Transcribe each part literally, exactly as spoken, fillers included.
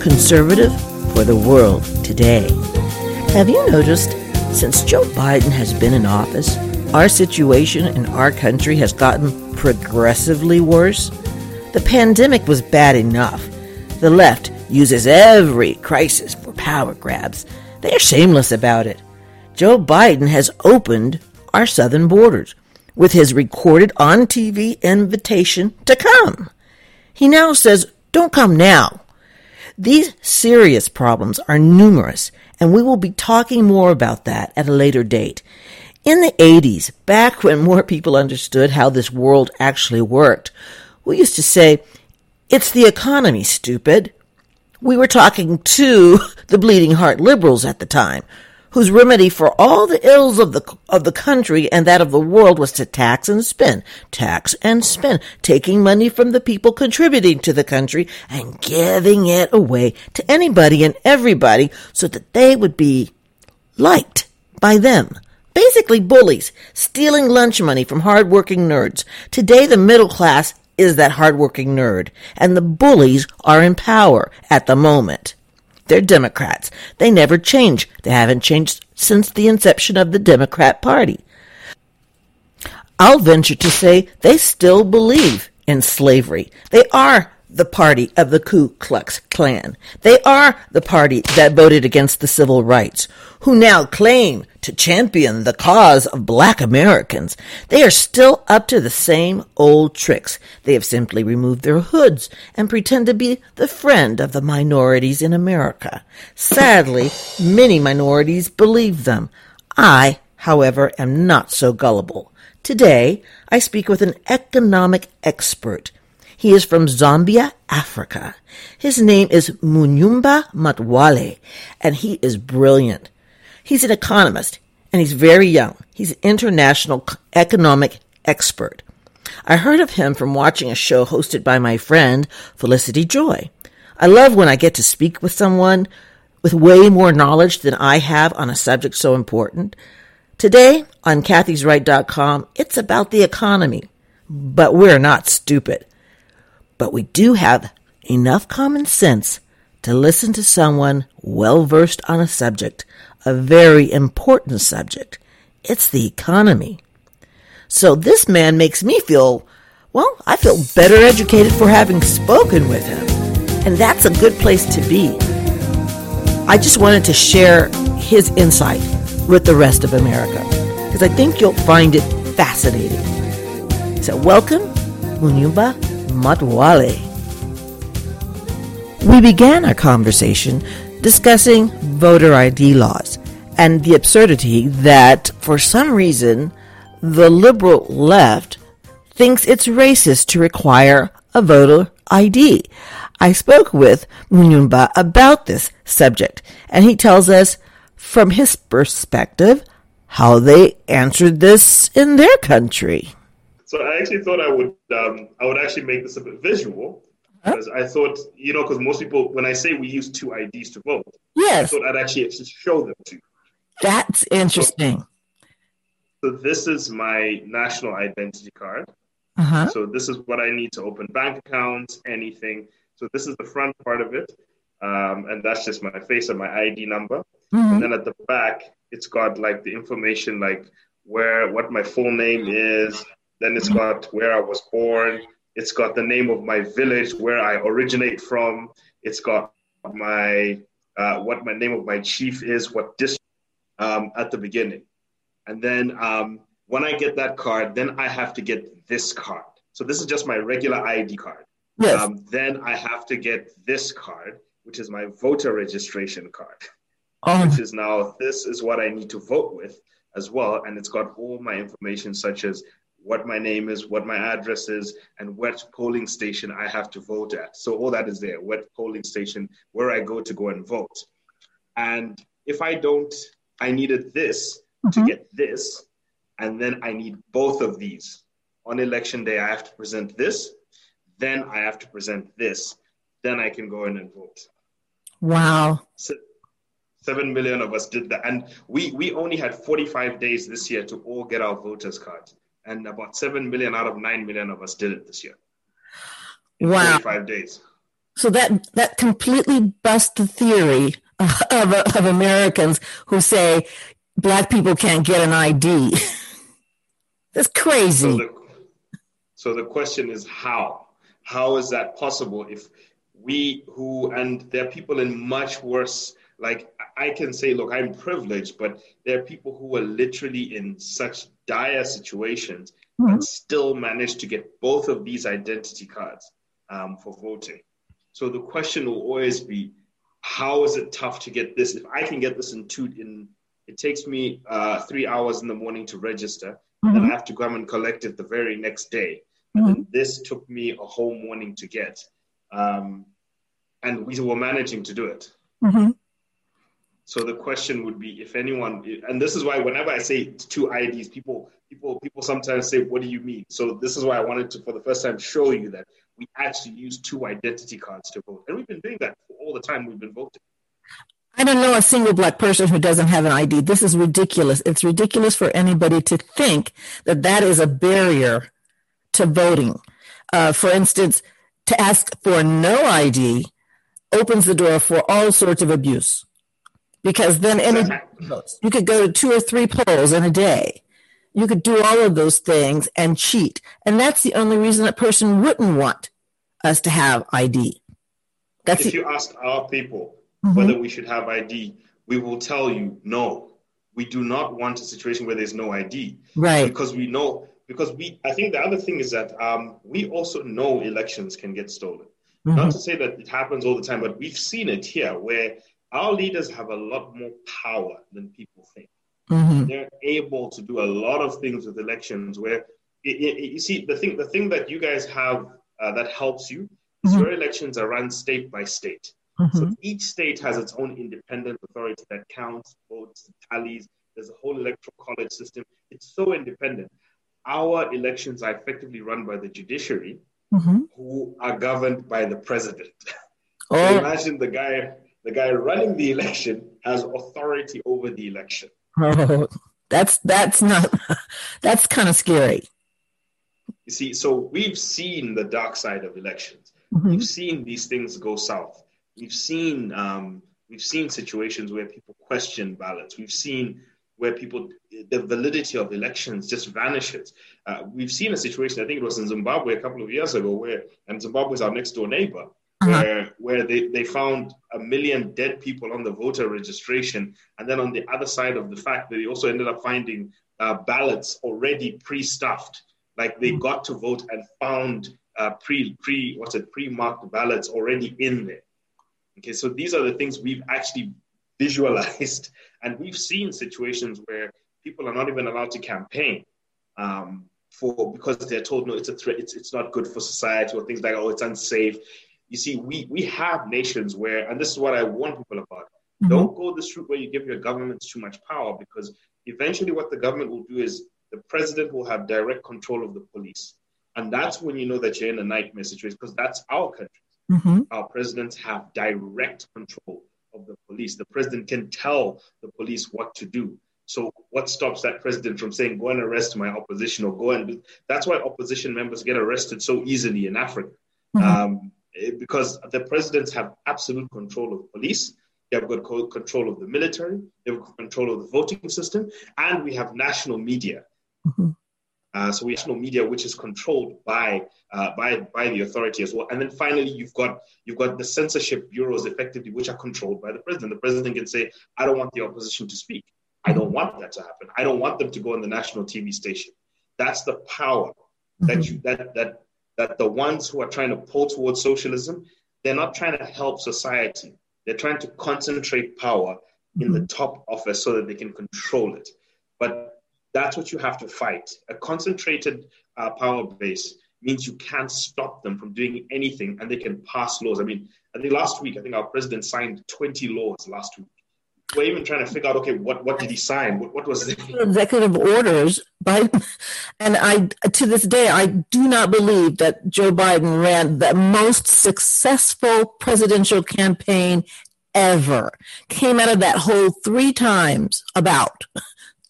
Conservative for the world today. Have you noticed, since Joe Biden has been in office, our situation in our country has gotten progressively worse? The pandemic was bad enough. The left uses every crisis for power grabs. They are shameless about it. Joe Biden has opened our southern borders with his recorded on T V invitation to come. He now says, don't come now. These serious problems are numerous, and we will be talking more about that at a later date. In the eighties, back when more people understood how this world actually worked, we used to say, it's the economy, stupid. We were talking to the bleeding heart liberals at the time, whose remedy for all the ills of the of the country and that of the world was to tax and spend, tax and spend, taking money from the people contributing to the country and giving it away to anybody and everybody so that they would be liked by them. Basically bullies, stealing lunch money from hardworking nerds. Today the middle class is that hardworking nerd, and the bullies are in power at the moment. They're Democrats. They never change. They haven't changed since the inception of the Democrat Party. I'll venture to say they still believe in slavery. They are the party of the Ku Klux Klan. They are the party that voted against the civil rights, who now claim to champion the cause of black Americans. They are still up to the same old tricks. They have simply removed their hoods and pretend to be the friend of the minorities in America. Sadly, many minorities believe them. I, however, am not so gullible. Today, I speak with an economic expert. He is from Zambia, Africa. His name is Munyumba Mutwale, and he is brilliant. He's an economist, and he's very young. He's an international economic expert. I heard of him from watching a show hosted by my friend, Felicity Joy. I love when I get to speak with someone with way more knowledge than I have on a subject so important. Today on Kathys Right dot com, it's about the economy, but we're not stupid. But we do have enough common sense to listen to someone well-versed on a subject, a very important subject. It's the economy. So this man makes me feel, well, I feel better educated for having spoken with him. And that's a good place to be. I just wanted to share his insight with the rest of America, because I think you'll find it fascinating. So welcome, Munyumba Mutwale. We began our conversation discussing voter I D laws and the absurdity that, for some reason, the liberal left thinks it's racist to require a voter I D. I spoke with Munyumba about this subject, and he tells us from his perspective how they answered this in their country. So I actually thought I would um, I would actually make this a bit visual, because I thought, you know, because most people, when I say we use two I Ds to vote, yes, I thought I'd actually just show them to you. That's interesting. So, so this is my national identity card. Uh-huh. So this is what I need to open bank accounts, anything. So this is the front part of it. Um, and that's just my face and my I D number. Mm-hmm. And then at the back, it's got like the information, like where, what my full name is. Then it's got where I was born. It's got the name of my village, where I originate from. It's got my uh, what my name of my chief is, what district um, at the beginning. And then um, when I get that card, then I have to get this card. So this is just my regular I D card. Yes. Um, then I have to get this card, which is my voter registration card, um. which is now, this is what I need to vote with. as well. And it's got all my information, such as what my name is, what my address is, and what polling station I have to vote at. So all that is there, what polling station, where I go to go and vote. And if I don't, I needed this mm-hmm. to get this, and then I need both of these. On election day, I have to present this, then I have to present this, then I can go in and vote. Wow. So, Seven million of us did that. And we, we only had forty-five days this year to all get our voters cards. And about seven million out of nine million of us did it this year. Wow. forty-five days. So that, that completely busts the theory of, of, of Americans who say Black people can't get an I D. That's crazy. So the, so the question is how? How is that possible if we who, and there are people in much worse, like I can say, look, I'm privileged, but there are people who are literally in such dire situations mm-hmm. and still manage to get both of these identity cards um, for voting. So the question will always be, how is it tough to get this? If I can get this in two, in it takes me uh, three hours in the morning to register, mm-hmm. and then I have to come and collect it the very next day. Mm-hmm. And then this took me a whole morning to get. Um, and we were managing to do it. Mm-hmm. So the question would be, if anyone, and this is why whenever I say two I Ds, people, people, people sometimes say, "What do you mean?" So this is why I wanted to, for the first time, show you that we actually use two identity cards to vote, and we've been doing that all the time we've been voting. I don't know a single Black person who doesn't have an I D. This is ridiculous. It's ridiculous for anybody to think that that is a barrier to voting. Uh, for instance, to ask for no I D opens the door for all sorts of abuse. Because then any, you could go to two or three polls in a day. You could do all of those things and cheat. And that's the only reason a person wouldn't want us to have I D. That's if the, you ask our people mm-hmm. whether we should have I D, we will tell you no. We do not want a situation where there's no I D. Right. Because we know, because we, I think the other thing is that um, we also know elections can get stolen. Mm-hmm. Not to say that it happens all the time, but we've seen it here where our leaders have a lot more power than people think. Mm-hmm. They're able to do a lot of things with elections where, it, it, you see, the thing the thing that you guys have uh, that helps you is mm-hmm. your elections are run state by state. Mm-hmm. So each state has its own independent authority that counts, votes, tallies. There's a whole electoral college system. It's so independent. Our elections are effectively run by the judiciary mm-hmm. who are governed by the president. Oh. So imagine the guy... The guy running the election has authority over the election. Oh, that's that's not that's kind of scary. You see, so we've seen the dark side of elections. Mm-hmm. We've seen these things go south. We've seen um, we've seen situations where people question ballots. We've seen where people the validity of elections just vanishes. Uh, we've seen a situation. I think it was in Zimbabwe a couple of years ago, where and Zimbabwe is our next door neighbor. Uh-huh. Where where they, they found a million dead people on the voter registration. And then on the other side of the fact that they also ended up finding uh, ballots already pre-stuffed. Like they got to vote and found uh, pre pre what's it pre-marked ballots already in there. Okay, so these are the things we've actually visualized. And we've seen situations where people are not even allowed to campaign. Um, for because they're told, no, it's a threat, it's, it's not good for society, or things like, oh, it's unsafe. You see, we, we have nations where, and this is what I warn people about, mm-hmm. don't go this route where you give your governments too much power, because eventually what the government will do is the president will have direct control of the police. And that's when you know that you're in a nightmare situation, because that's our country. Mm-hmm. Our presidents have direct control of the police. The president can tell the police what to do. So what stops that president from saying, go and arrest my opposition, or go and do? That's why opposition members get arrested so easily in Africa. Mm-hmm. Um, Because the presidents have absolute control of police, they have got control of the military, they have got control of the voting system, and we have national media. Mm-hmm. Uh, so we have national media, which is controlled by uh, by by the authority as well. And then finally, you've got you've got the censorship bureaus, effectively, which are controlled by the president. The president can say, "I don't want the opposition to speak. I don't want that to happen. I don't want them to go on the national T V station." That's the power mm-hmm. that you that that. that the ones who are trying to pull towards socialism, they're not trying to help society. They're trying to concentrate power in the top office so that they can control it. But that's what you have to fight. A concentrated uh, power base means you can't stop them from doing anything, and they can pass laws. I mean, I think last week, I think our president signed twenty laws last week. We're even trying to figure out, okay, what, what did he sign? What, what was the executive orders? By, and I, to this day, I do not believe that Joe Biden ran the most successful presidential campaign ever. Came out of that hole three times, about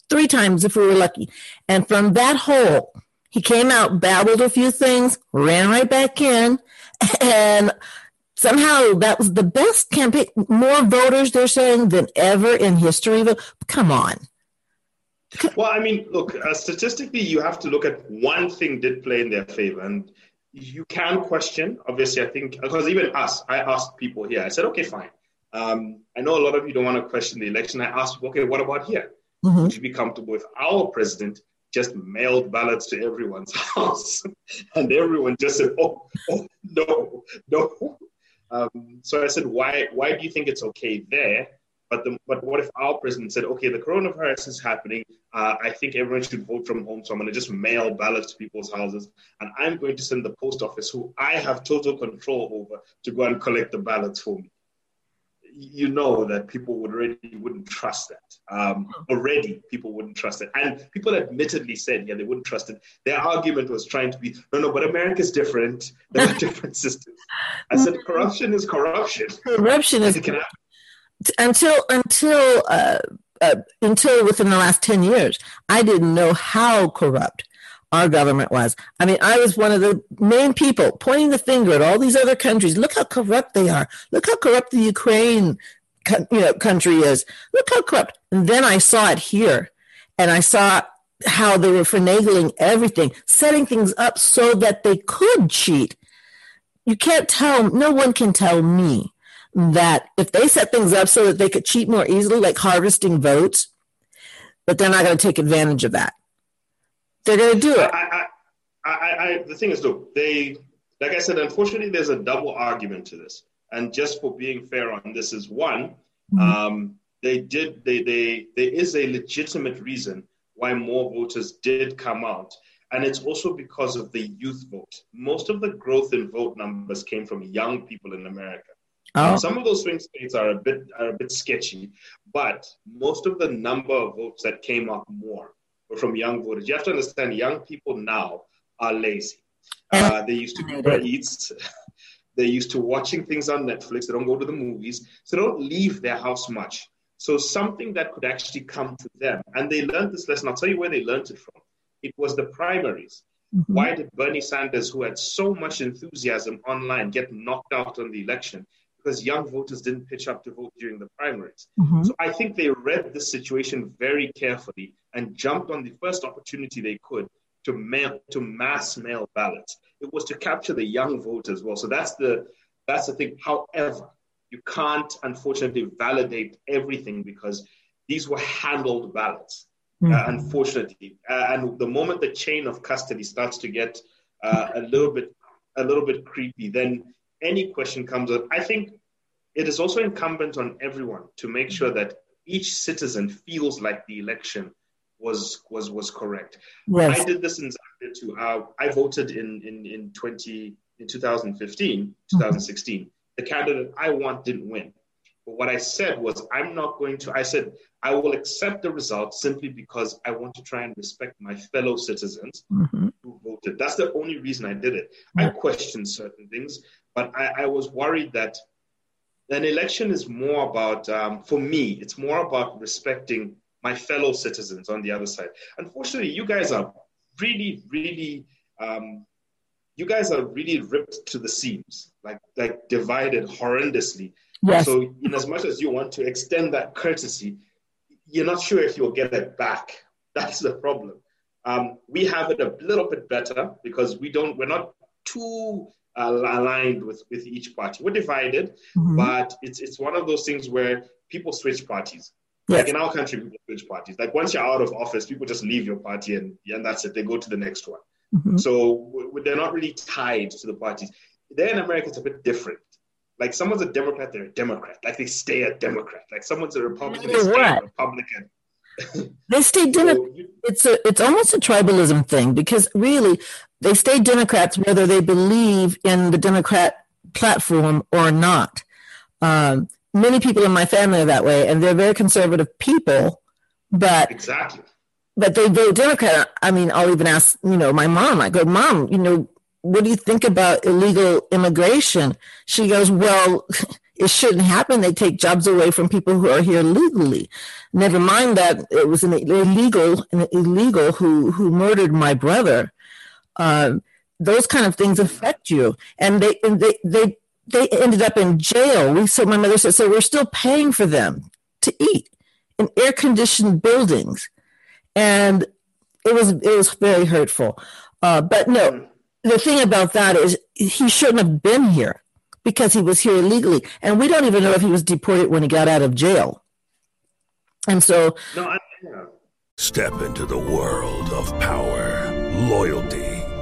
three times if we were lucky. And from that hole, he came out, babbled a few things, ran right back in, and somehow that was the best campaign. More voters, they're saying, than ever in history. Come on. Well, I mean, look, uh, statistically, you have to look at one thing did play in their favor. And you can question, obviously, I think, because even us, I asked people here, I said, okay, fine. Um, I know a lot of you don't want to question the election. I asked, okay, what about here? Mm-hmm. Would you be comfortable with our president just mailed ballots to everyone's house? And everyone just said, oh, oh no, no. Um, so I said, why why do you think it's okay there? But the, but what if our president said, okay, the coronavirus is happening. Uh, I think everyone should vote from home. So I'm going to just mail ballots to people's houses. And I'm going to send the post office, who I have total control over, to go and collect the ballots for me. You know that people would already wouldn't trust that. Um, already, people wouldn't trust it, and people admittedly said, yeah, they wouldn't trust it. Their argument was trying to be, no, no, but America's different. There are different systems. I said, corruption is corruption. Corruption is corruption. Until until uh, uh, until within the last ten years, I didn't know how corrupt our government was. I mean, I was one of the main people pointing the finger at all these other countries. Look how corrupt they are. Look how corrupt the Ukraine, you know, country is. Look how corrupt. And then I saw it here, and I saw how they were finagling everything, setting things up so that they could cheat. You can't tell. No one can tell me that if they set things up so that they could cheat more easily, like harvesting votes, that they're not going to take advantage of that. They're going to do it. I, I, I, I, the thing is, look, they, like I said, unfortunately, there's a double argument to this. And just for being fair on this is one, mm-hmm. um, they did, they, they, there is a legitimate reason why more voters did come out. And it's also because of the youth vote. Most of the growth in vote numbers came from young people in America. Oh. Some of those swing states are a bit, are a bit sketchy, but most of the number of votes that came up more from young voters. You have to understand, young people now are lazy. Uh, they used to Uber Eats. They're used to watching things on Netflix. They don't go to the movies. So they don't leave their house much. So something that could actually come to them. And they learned this lesson. I'll tell you where they learned it from. It was the primaries. Mm-hmm. Why did Bernie Sanders, who had so much enthusiasm online, get knocked out on the election? Because young voters didn't pitch up to vote during the primaries. Mm-hmm. So I think they read the situation very carefully and jumped on the first opportunity they could to mail, to mass mail ballots. It was to capture the young voters as well. So that's the that's the thing. However, you can't, unfortunately, validate everything because these were handled ballots, mm-hmm. uh, unfortunately. Uh, and the moment the chain of custody starts to get uh, a little bit a little bit creepy, then any question comes up. I think it is also incumbent on everyone to make sure that each citizen feels like the election was was was correct. Yes. I did this in Zambia too. Uh, I voted in in in twenty in twenty fifteen, twenty sixteen. Mm-hmm. The candidate I want didn't win, but what I said was, I'm not going to. I said I will accept the result simply because I want to try and respect my fellow citizens mm-hmm. who voted. That's the only reason I did it. Mm-hmm. I questioned certain things. But I, I was worried that an election is more about, um, for me, it's more about respecting my fellow citizens on the other side. Unfortunately, you guys are really, really, um, you guys are really ripped to the seams, like like divided horrendously. Yes. So in as much as you want to extend that courtesy, you're not sure if you'll get it back. That's the problem. Um, we have it a little bit better because we don't, we're not too... aligned with, with each party. We're divided, mm-hmm. but it's it's one of those things where people switch parties. Yes. Like in our country, people switch parties. Like once you're out of office, people just leave your party and, and that's it. They go to the next one. Mm-hmm. So w- they're not really tied to the parties. There in America, it's a bit different. Like someone's a Democrat, they're a Democrat. Like they stay a Democrat. Like someone's a Republican, they stay a Republican. They stayed Democrat. It's a, it's almost a tribalism thing, because really they stay Democrats whether they believe in the Democrat platform or not. Um, many people in my family are that way, and they're very conservative people. But exactly, but they vote Democrat. I mean, I'll even ask, you know, my mom. I go, Mom, you know, what do you think about illegal immigration? She goes, well, it shouldn't happen. They take jobs away from people who are here legally. Never mind that it was an illegal, an illegal who, who murdered my brother. Uh, those kind of things affect you. And they, and they, they, they ended up in jail. We, so my mother said, so we're still paying for them to eat in air conditioned buildings. And it was, it was very hurtful. Uh, but no, the thing about that is he shouldn't have been here, because he was here illegally. And we don't even know if he was deported when he got out of jail. And so... No, I, yeah. Step into the world of power, loyalty,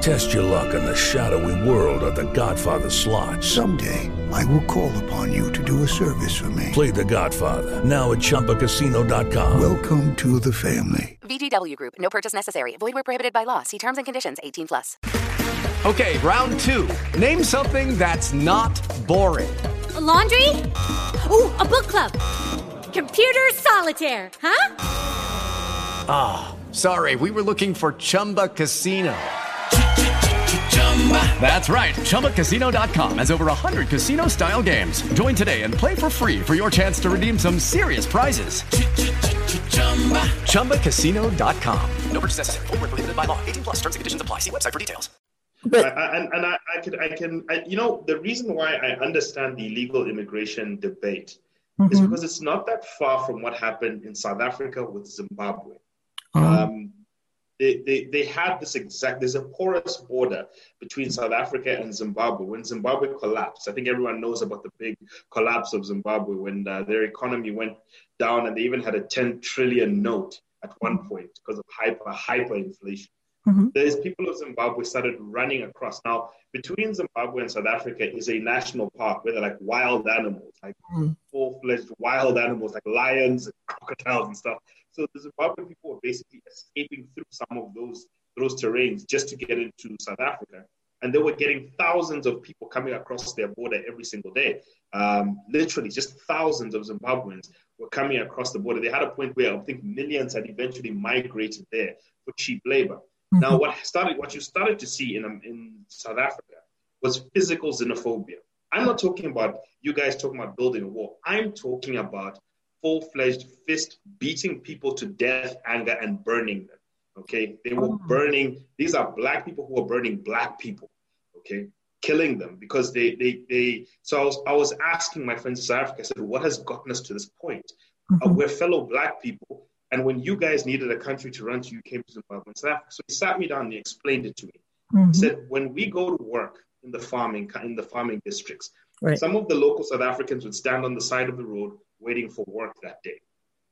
Test your luck in the shadowy world of The Godfather slot. Someday, I will call upon you to do a service for me. Play The Godfather, now at Chumba Casino dot com. Welcome to the family. V G W Group, no purchase necessary. Void where prohibited by law. See terms and conditions, eighteen plus. Okay, round two. Name something that's not boring. A laundry? Ooh, a book club. Computer solitaire, huh? Ah, oh, sorry, we were looking for Chumba Casino. That's right. Chumba Casino dot com has over one hundred casino-style games. Join today and play for free for your chance to redeem some serious prizes. Chumba Casino dot com. No purchase necessary. Void where prohibited by law. eighteen plus. Terms and conditions apply. See website for details. But, I, and and I, I could, I can, I, you know, the reason why I understand the illegal immigration debate mm-hmm. is because it's not that far from what happened in South Africa with Zimbabwe. Mm-hmm. Um. They, they they had this exact, there's a porous border between South Africa and Zimbabwe. When Zimbabwe collapsed, I think everyone knows about the big collapse of Zimbabwe when uh, their economy went down, and they even had a ten trillion note at one point because of hyper hyperinflation. Mm-hmm. There's people of Zimbabwe started running across. Now, between Zimbabwe and South Africa is a national park where they're like wild animals, like mm-hmm. full-fledged wild animals, like lions and crocodiles and stuff. So the Zimbabwean people were basically escaping through some of those those terrains just to get into South Africa. And they were getting thousands of people coming across their border every single day. Um, literally, just thousands of Zimbabweans were coming across the border. They had a point where I think millions had eventually migrated there for cheap labor. Mm-hmm. Now, what started, what you started to see in um, in South Africa was physical xenophobia. I'm not talking about you guys talking about building a wall. I'm talking about full-fledged fist beating people to death, anger, and burning them, okay? They were burning, these are black people who were burning black people, okay? Killing them because they, they, they so I was, I was asking my friends in South Africa, I said, what has gotten us to this point? Mm-hmm. Uh, we're fellow black people, and when you guys needed a country to run to, you came to Zimbabwe and South Africa. So he sat me down and he explained it to me. Mm-hmm. He said, when we go to work in the farming, in the farming districts, right. Some of the local South Africans would stand on the side of the road waiting for work that day.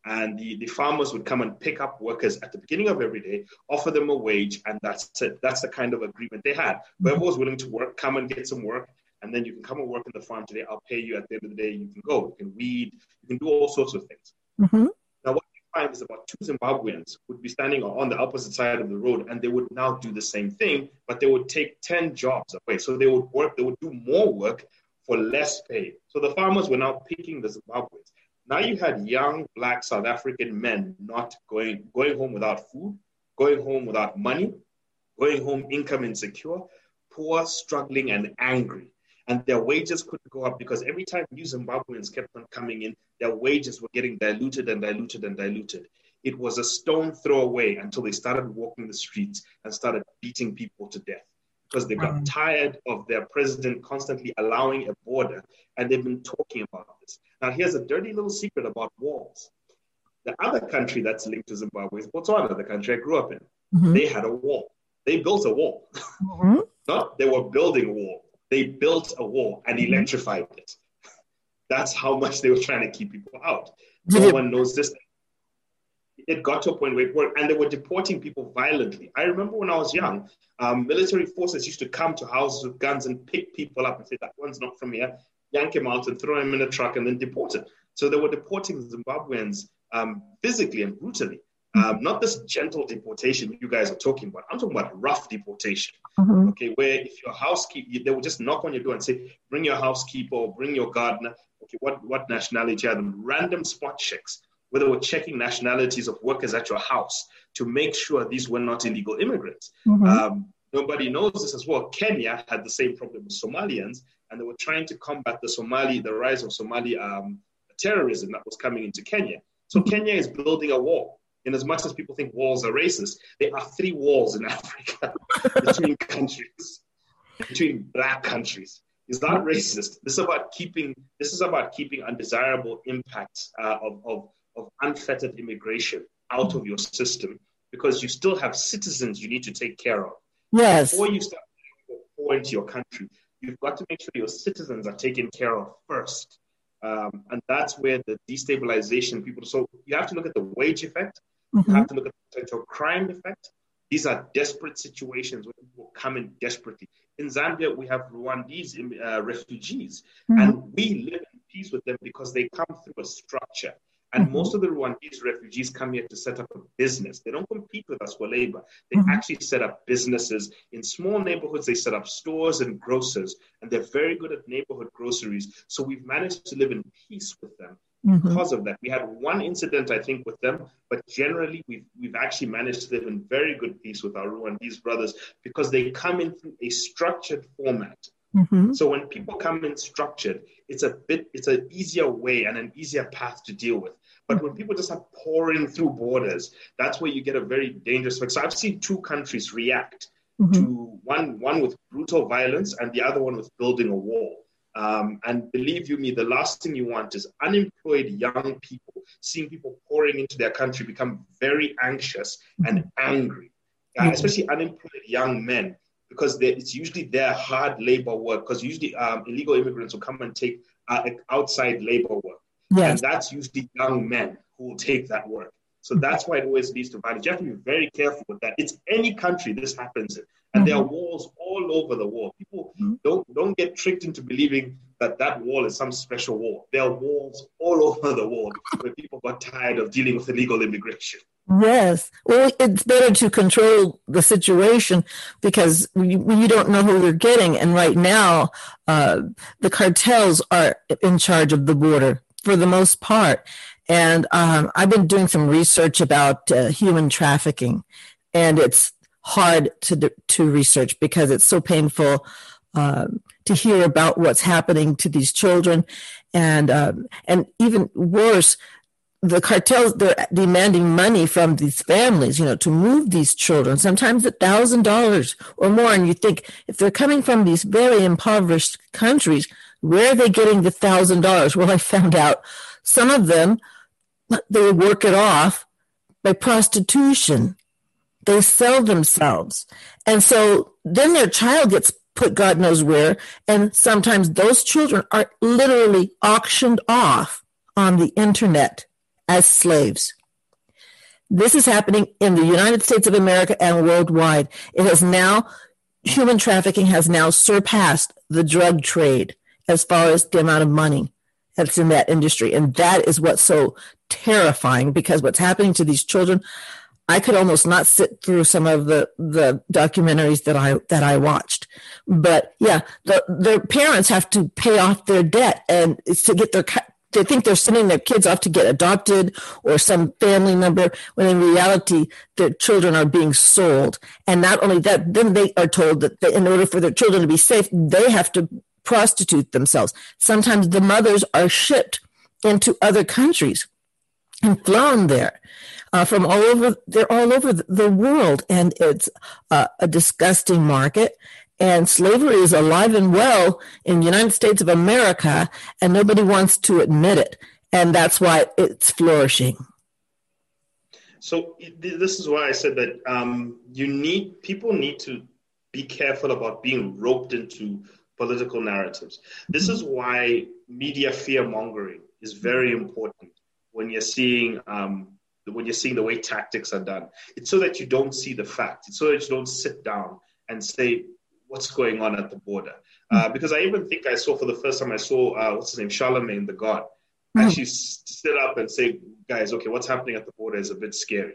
And the, the farmers would come and pick up workers at the beginning of every day, offer them a wage, and that's it. That's the kind of agreement they had. Whoever was willing to work, come and get some work, and then you can come and work in the farm today, I'll pay you at the end of the day, you can go, you can weed, you can do all sorts of things. Mm-hmm. Now what you find is about two Zimbabweans would be standing on the opposite side of the road, and they would now do the same thing, but they would take ten jobs away. So they would work, they would do more work for less pay. So the farmers were now picking the Zimbabweans. Now you had young black South African men not going going home without food, going home without money, going home income insecure, poor, struggling, and angry. And their wages couldn't go up because every time new Zimbabweans kept on coming in, their wages were getting diluted and diluted and diluted. It was a stone throw away until they started walking the streets and started beating people to death, because they got tired of their president constantly allowing a border, and they've been talking about this. Now, here's a dirty little secret about walls. The other country that's linked to Zimbabwe is Botswana, the country I grew up in. Mm-hmm. They had a wall. They built a wall. Mm-hmm. Not they were building a wall. They built a wall and electrified it. That's how much they were trying to keep people out. No one knows this. it got to a point where it worked, and they were deporting people violently. I remember when I was young, um, military forces used to come to houses with guns and pick people up and say, that one's not from here, yank him out and throw him in a truck and then deport him. So they were deporting Zimbabweans um, physically and brutally. Um, not this gentle deportation you guys are talking about. I'm talking about rough deportation, mm-hmm. okay, where if your housekeeper, they will just knock on your door and say, bring your housekeeper or bring your gardener. Okay, what, what nationality are them? Random spot checks, where they were checking nationalities of workers at your house to make sure these were not illegal immigrants. Mm-hmm. Um, nobody knows this as well. Kenya had the same problem with Somalians, and they were trying to combat the Somali, the rise of Somali um, terrorism that was coming into Kenya. So mm-hmm. Kenya is building a wall. And as much as people think walls are racist, there are three walls in Africa between countries, between black countries. It's not racist. This is about keeping. This is about keeping undesirable impacts uh, of, of of unfettered immigration out of your system, because you still have citizens you need to take care of. Yes. Before you start pour into your country, you've got to make sure your citizens are taken care of first, um, and that's where the destabilization people. So you have to look at the wage effect. Mm-hmm. You have to look at the potential crime effect. These are desperate situations where people come in desperately. In Zambia, we have Rwandese uh, refugees, mm-hmm. and we live in peace with them because they come through a structure. And mm-hmm. most of the Rwandese refugees come here to set up a business. They don't compete with us for labor. They mm-hmm. actually set up businesses. In small neighborhoods, they set up stores and grocers, and they're very good at neighborhood groceries. So we've managed to live in peace with them. Mm-hmm. Because of that, we had one incident, I think, with them, but generally we've we've actually managed to live in very good peace with our Rwandese brothers because they come in through a structured format. Mm-hmm. So when people come in structured, it's a bit it's an easier way and an easier path to deal with. But when people just are pouring through borders, that's where you get a very dangerous effect. So I've seen two countries react mm-hmm. to one one with brutal violence and the other one with building a wall. Um, and believe you me, the last thing you want is unemployed young people, seeing people pouring into their country become very anxious and angry, uh, especially unemployed young men, because it's usually their hard labor work, because usually um, illegal immigrants will come and take uh, outside labor work. Yes. And that's usually young men who will take that work. So that's why it always leads to violence. You have to be very careful with that. It's any country this happens in. And mm-hmm. there are walls all over the world. People mm-hmm. don't don't get tricked into believing that that wall is some special wall. There are walls all over the world where people got tired of dealing with illegal immigration. Yes. Well, it's better to control the situation because you, you don't know who you're getting. And right now, uh, the cartels are in charge of the border for the most part. And um, I've been doing some research about uh, human trafficking, and it's hard to to research because it's so painful uh, to hear about what's happening to these children, and um, and even worse, the cartels, they're demanding money from these families, you know, to move these children. Sometimes a thousand dollars or more, and you think if they're coming from these very impoverished countries, where are they getting the thousand dollars? Well, I found out some of them. They work it off by prostitution. They sell themselves. And so then their child gets put God knows where. And sometimes those children are literally auctioned off on the internet as slaves. This is happening in the United States of America and worldwide. It has now, human trafficking has now surpassed the drug trade as far as the amount of money that's in that industry. And that is what's so terrifying, because what's happening to these children, I could almost not sit through some of the, the documentaries that I that I watched. But yeah, the, their parents have to pay off their debt, and it's to get their, they think they're sending their kids off to get adopted or some family member, when in reality, their children are being sold. And not only that, then they are told that they, in order for their children to be safe, they have to prostitute themselves. Sometimes the mothers are shipped into other countries and flown there uh, from all over. They're all over the world, and it's uh, a disgusting market. And slavery is alive and well in the United States of America, and nobody wants to admit it. And that's why it's flourishing. So this is why I said that um, you need people need to be careful about being roped into political narratives. This is why media fear mongering is very important when you're seeing um, when you're seeing the way tactics are done. It's so that you don't see the fact. It's so that you don't sit down and say, what's going on at the border? Uh, because I even think I saw for the first time, I saw, uh, what's his name, Charlemagne the God, actually stood up and say, guys, okay, what's happening at the border is a bit scary.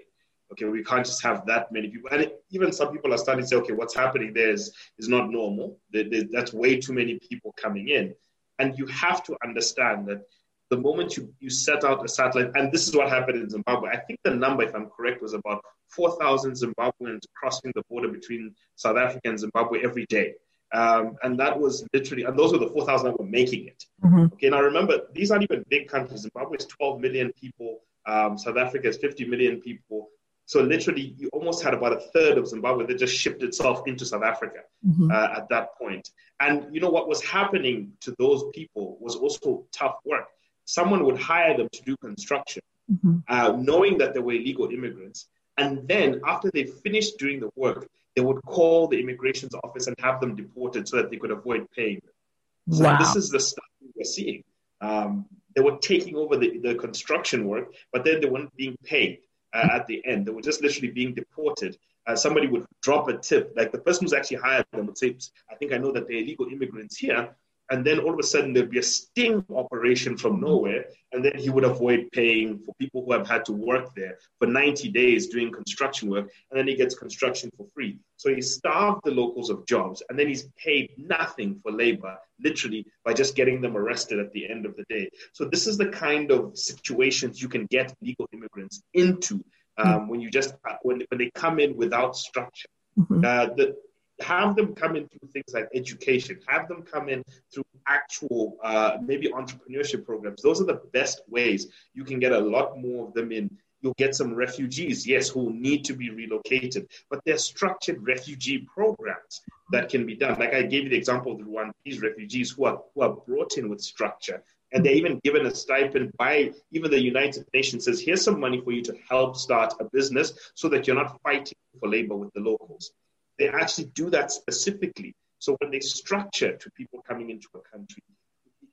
Okay, we can't just have that many people. And it, even some people are starting to say, okay, what's happening there is, is not normal. There, there, that's way too many people coming in. And you have to understand that the moment you, you set out a satellite, and this is what happened in Zimbabwe. I think the number, if I'm correct, was about four thousand Zimbabweans crossing the border between South Africa and Zimbabwe every day. Um, and that was literally, and those were the four thousand that were making it. Mm-hmm. Okay, now remember, these aren't even big countries. Zimbabwe is twelve million people. Um, South Africa is fifty million people. So literally, you almost had about a third of Zimbabwe that just shipped itself into South Africa mm-hmm. uh, at that point. And you know, what was happening to those people was also tough work. Someone would hire them to do construction, mm-hmm. uh, knowing that they were illegal immigrants. And then after they finished doing the work, they would call the immigration office and have them deported so that they could avoid paying them. So wow. This is the stuff we were seeing. Um, they were taking over the, the construction work, but then they weren't being paid. Uh, at the end, they were just literally being deported. Uh, somebody would drop a tip, like the person who's actually hired them would say, I think I know that they're illegal immigrants here. And then all of a sudden there'd be a sting operation from nowhere. And then he would avoid paying for people who have had to work there for ninety days doing construction work. And then he gets construction for free. So he starved the locals of jobs. And then he's paid nothing for labor, literally by just getting them arrested at the end of the day. So this is the kind of situations you can get illegal immigrants into um, when you just, when, when they come in without structure. Mm-hmm. Uh, the, Have them come in through things like education. Have them come in through actual, uh, maybe entrepreneurship programs. Those are the best ways you can get a lot more of them in. You'll get some refugees, yes, who need to be relocated. But there are structured refugee programs that can be done. Like I gave you the example of the Rwandese refugees who are, who are brought in with structure. And they're even given a stipend by even the United Nations says, here's some money for you to help start a business so that you're not fighting for labor with the locals. They actually do that specifically. So when they structure to people coming into a country,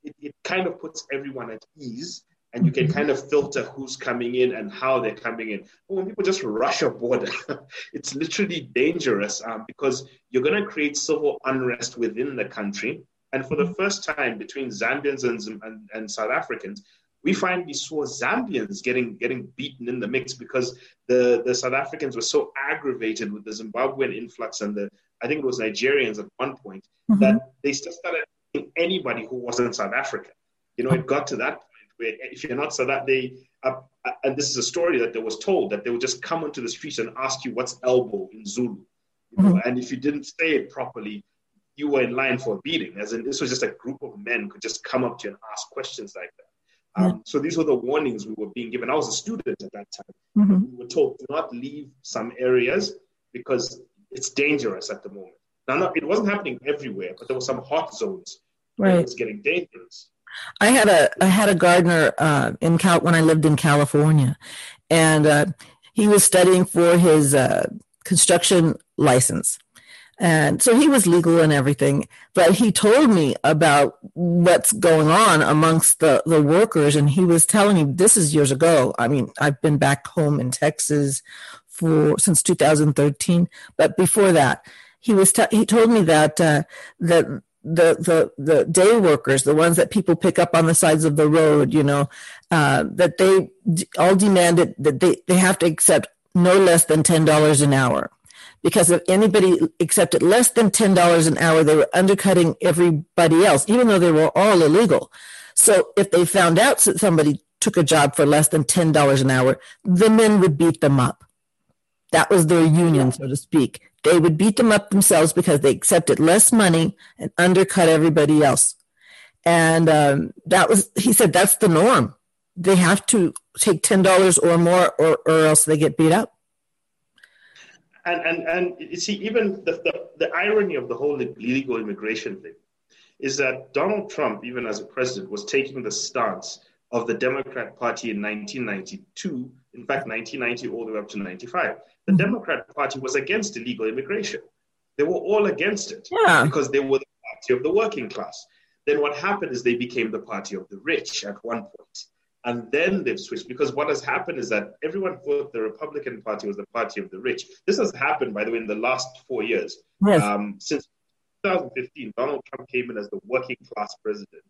it, it kind of puts everyone at ease and you can kind of filter who's coming in and how they're coming in. But when people just rush a border, it's literally dangerous um, because you're going to create civil unrest within the country. And for the first time between Zambians and, and, and South Africans, we finally saw Zambians getting getting beaten in the mix because the, the South Africans were so aggravated with the Zimbabwean influx and the, I think it was Nigerians at one point, mm-hmm. that they still started beating anybody who wasn't South African. You know, it got to that point where if you're not South African, they, uh, and this is a story that they was told, that they would just come onto the streets and ask you what's elbow in Zulu. You know? Mm-hmm. And if you didn't say it properly, you were in line for a beating. As in, this was just a group of men who could just come up to you and ask questions like that. Um, so these were the warnings we were being given. I was a student at that time. Mm-hmm. We were told, do not leave some areas because it's dangerous at the moment. Now, not, it wasn't happening everywhere, but there were some hot zones where right. It was getting dangerous. I had a I had a gardener uh, in Cal- when I lived in California, and uh, he was studying for his uh, construction license. And so he was legal and everything, but he told me about what's going on amongst the, the workers. And he was telling me, this is years ago. I mean, I've been back home in Texas for since two thousand thirteen. But before that, he was t- he told me that uh, that the, the the day workers, the ones that people pick up on the sides of the road, you know, uh, that they all demanded that they, they have to accept no less than ten dollars an hour. Because if anybody accepted less than ten dollars an hour, they were undercutting everybody else, even though they were all illegal. So if they found out that somebody took a job for less than ten dollars an hour, the men would beat them up. That was their union, so to speak. They would beat them up themselves because they accepted less money and undercut everybody else. And um, that was, he said, that's the norm. They have to take ten dollars or more or, or else they get beat up. And, and and you see, even the, the, the irony of the whole illegal immigration thing is that Donald Trump, even as a president, was taking the stance of the Democrat Party in nineteen ninety-two, in fact, nineteen ninety all the way up to ninety-five. The Democrat Party was against illegal immigration. They were all against it yeah. because they were the party of the working class. Then what happened is they became the party of the rich at one point. And then they've switched, because what has happened is that everyone thought the Republican Party was the party of the rich. This has happened, by the way, in the last four years. Yes. Um, since twenty fifteen, Donald Trump came in as the working class president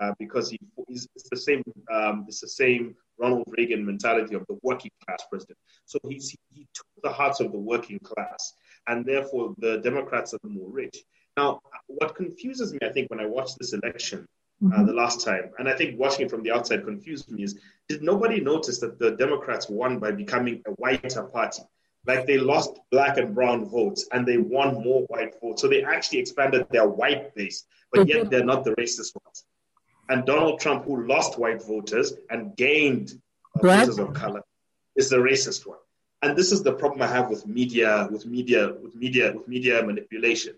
uh, because he is the same. Um, it's the same Ronald Reagan mentality of the working class president. So he's, he took the hearts of the working class, and therefore the Democrats are the more rich. Now, what confuses me, I think, when I watch this election. Uh, the last time, and I think watching it from the outside confused me, is did nobody notice that the Democrats won by becoming a whiter party? Like, they lost black and brown votes and they won more white votes, so they actually expanded their white base, but yet they're not the racist ones. And Donald Trump, who lost white voters and gained voters of color, is the racist one. And this is the problem I have with media, with media, with media, with media manipulation.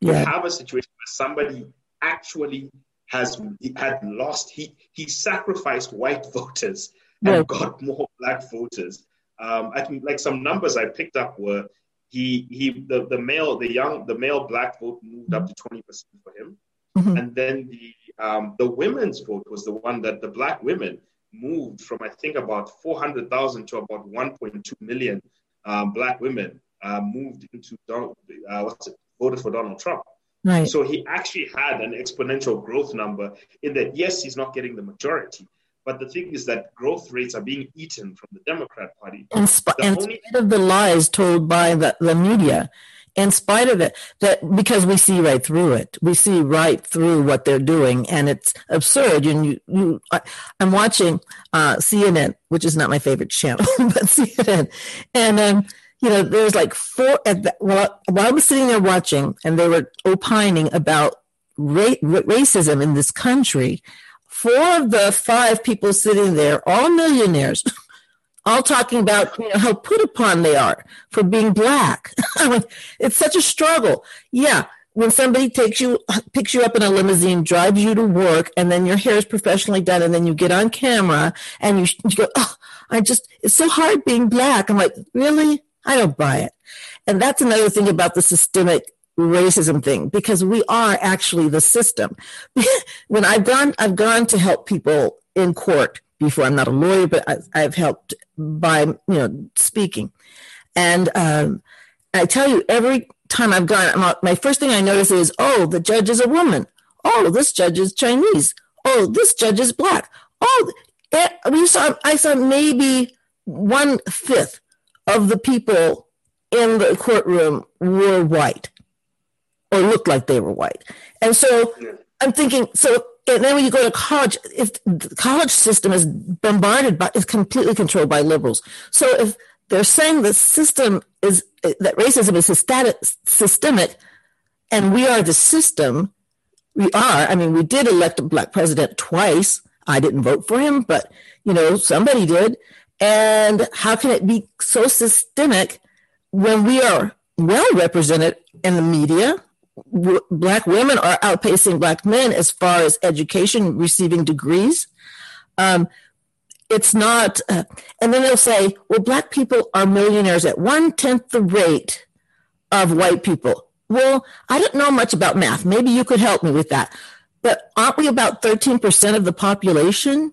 You yeah. have a situation where somebody actually has had lost, he he sacrificed white voters and right. got more black voters. Um, I think, like, some numbers I picked up were he he the, the male the young the male black vote moved up to twenty percent for him, mm-hmm. and then the um, the women's vote was the one that the black women moved from, I think, about four hundred thousand to about one point two million um, black women uh, moved into Donald uh, what's it, voted for Donald Trump. Right. So he actually had an exponential growth number in that, yes, he's not getting the majority, but the thing is that growth rates are being eaten from the Democrat Party. In, sp- the in only- spite of the lies told by the, the media, in spite of it, that because we see right through it. We see right through what they're doing, and it's absurd. And you, you, I, I'm watching uh, C N N, which is not my favorite channel, but C N N. And um you know, there's like four, at the, well, while I was sitting there watching, and they were opining about ra- racism in this country, four of the five people sitting there, all millionaires, all talking about, you know, how put upon they are for being black. I mean, it's such a struggle. Yeah, when somebody takes you, picks you up in a limousine, drives you to work, and then your hair is professionally done, and then you get on camera, and you, you go, oh, I just, it's so hard being black. I'm like, really? I don't buy it. And that's another thing about the systemic racism thing, because we are actually the system. When I've gone, I've gone to help people in court before. I'm not a lawyer, but I, I've helped by, you know, speaking. And um, I tell you, every time I've gone, I'm out, my first thing I notice is, oh, the judge is a woman. Oh, this judge is Chinese. Oh, this judge is black. Oh, that, we saw, I saw maybe one fifth of the people in the courtroom were white or looked like they were white. And so I'm thinking, so, and then when you go to college, if the college system is bombarded by, is completely controlled by liberals. So if they're saying the system is, that racism is systemic, systemic and we are the system, we are, I mean, we did elect a black president twice. I didn't vote for him, but, you know, somebody did. And how can it be so systemic when we are well represented in the media? Black women are outpacing black men as far as education, receiving degrees. Um, it's not, uh, and then they'll say, well, black people are millionaires at one-tenth the rate of white people. Well, I don't know much about math. Maybe you could help me with that. But aren't we about thirteen percent of the population?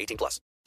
eighteen plus.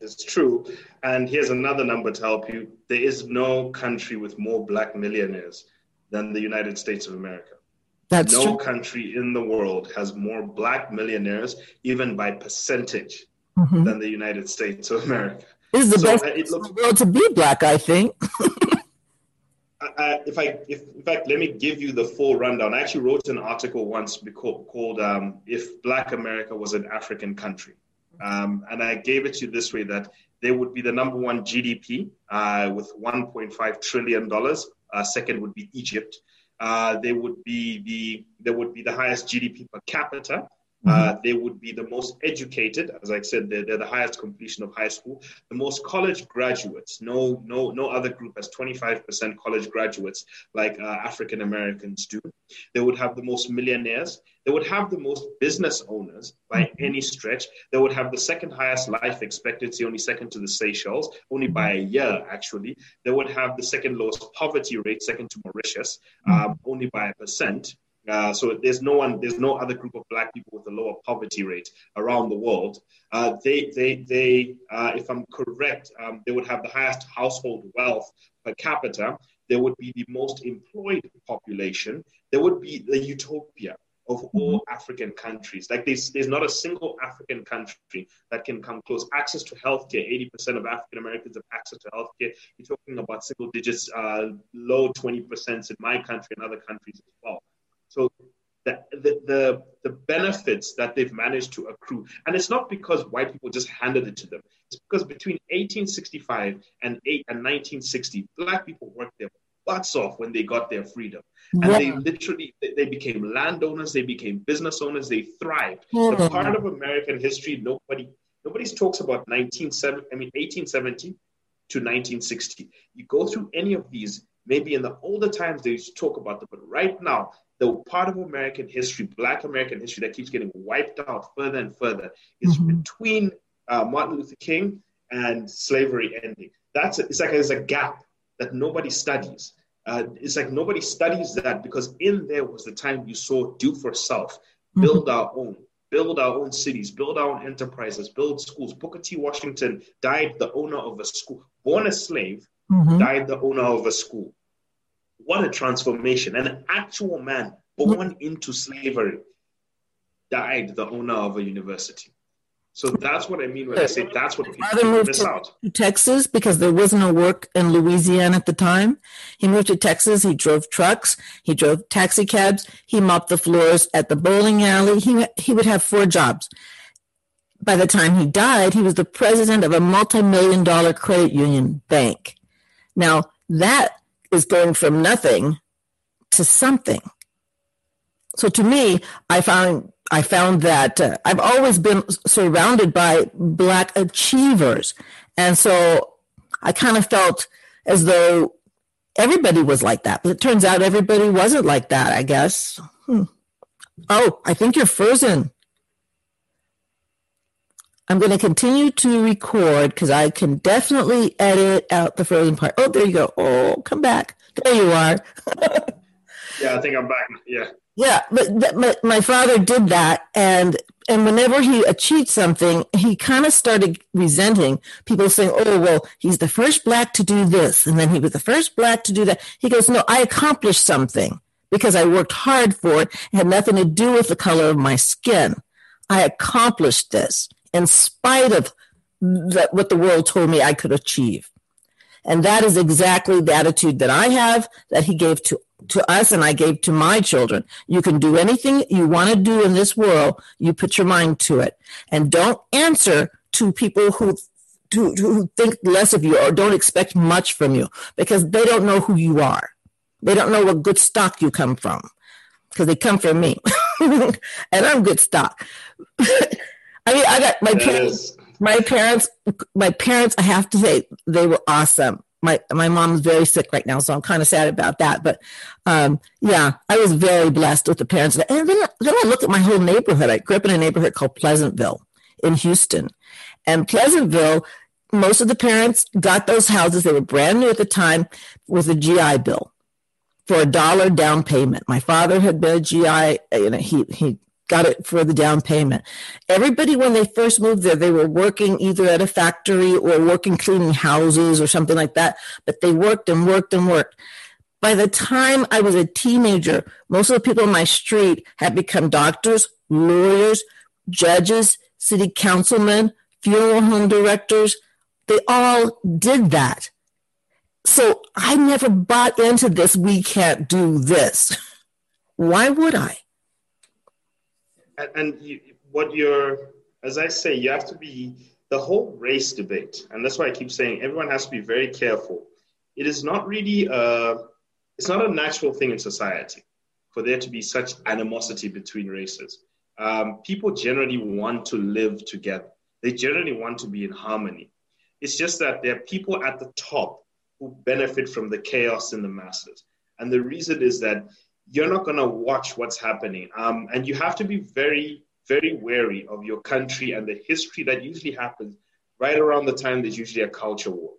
It's true. And here's another number to help you. There is no country with more black millionaires than the United States of America. That's no true. Country in the world has more black millionaires, even by percentage, mm-hmm. than the United States of America. This is the so best it looks, in the world to be black, I think. I, if I, if, in fact, let me give you the full rundown. I actually wrote an article once called, called um, If Black America Was an African Country. Um, and I gave it to you this way, that they would be the number one G D P uh, with one point five trillion dollars. Uh, second would be Egypt. Uh, they would be the they would be the highest G D P per capita. Mm-hmm. Uh, they would be the most educated. As I said, they're, they're the highest completion of high school. The most college graduates. No, no, no other group has twenty-five percent college graduates like uh, African Americans do. They would have the most millionaires. They would have the most business owners by any stretch. They would have the second highest life expectancy, only second to the Seychelles, only by a year, actually. They would have the second lowest poverty rate, second to Mauritius, um, only by a percent. Uh, so there's no one, there's no other group of black people with a lower poverty rate around the world. Uh, they, they, they. Uh, if I'm correct, um, they would have the highest household wealth per capita. They would be the most employed population. They would be the utopia of all African countries. Like there's, there's not a single African country that can come close. Access to healthcare, eighty percent of African Americans have access to healthcare. You're talking about single digits, uh, low twenty percent in my country and other countries as well. So the, the the the benefits that they've managed to accrue, and it's not because white people just handed it to them. It's because between eighteen sixty-five and eight and nineteen sixty, black people worked their butts off when they got their freedom, and yeah. they literally they, they became landowners, they became business owners, they thrived. Yeah. The part of American history nobody nobody talks about nineteen seventy, I mean eighteen seventy to nineteen sixty. You go through any of these. Maybe in the older times they used to talk about them, but right now, the part of American history, Black American history, that keeps getting wiped out further and further is mm-hmm. between uh, Martin Luther King and slavery ending. That's a, it's like there's a gap that nobody studies. Uh, it's like nobody studies that because in there was the time you saw do for self, mm-hmm. build our own. Build our own cities, build our own enterprises, build schools. Booker T. Washington died the owner of a school. Born a slave, mm-hmm. died the owner of a school. What a transformation. An actual man born into slavery died the owner of a university. So that's what I mean when I say that's what people, people miss out. To Texas, because there was no work in Louisiana at the time. He moved to Texas. He drove trucks. He drove taxi cabs. He mopped the floors at the bowling alley. He he would have four jobs. By the time he died, he was the president of a multi-million dollar credit union bank. Now, that is going from nothing to something. So to me, I found... I found that uh, I've always been surrounded by Black achievers. And so I kind of felt as though everybody was like that. But it turns out everybody wasn't like that, I guess. Hmm. Oh, I think you're frozen. I'm going to continue to record because I can definitely edit out the frozen part. Oh, there you go. Oh, come back. There you are. Yeah, I think I'm back. Yeah. Yeah, but th- my, my father did that, and and whenever he achieved something, he kind of started resenting people saying, oh, well, he's the first black to do this, and then he was the first black to do that. He goes, no, I accomplished something because I worked hard for it. It had nothing to do with the color of my skin. I accomplished this in spite of the, what the world told me I could achieve. And that is exactly the attitude that I have, that he gave to to us and I gave to my children. You can do anything you want to do in this world. You put your mind to it. And don't answer to people who, who, who think less of you or don't expect much from you, because they don't know who you are. They don't know what good stock you come from, because they come from me. And I'm good stock. I mean, I got my parents, my parents, my parents, I have to say, they were awesome. My my mom's very sick right now, so I'm kind of sad about that. But um, yeah, I was very blessed with the parents. And then, then I look at my whole neighborhood. I grew up in a neighborhood called Pleasantville in Houston. And Pleasantville, most of the parents got those houses. They were brand new at the time with a G I Bill for a dollar down payment. My father had been a G I. You know, he he got it for the down payment. Everybody, when they first moved there, they were working either at a factory or working cleaning houses or something like that. But they worked and worked and worked. By the time I was a teenager, most of the people on my street had become doctors, lawyers, judges, city councilmen, funeral home directors, they all did that. So I never bought into this, we can't do this. Why would I? And, and you, what you're, as I say, you have to be, the whole race debate, and that's why I keep saying everyone has to be very careful. It is not really, a, it's not a natural thing in society for there to be such animosity between races. Um, people generally want to live together. They generally want to be in harmony. It's just that there are people at the top who benefit from the chaos in the masses. And the reason is that you're not going to watch what's happening. Um, and you have to be very, very wary of your country and the history that usually happens right around the time there's usually a culture war.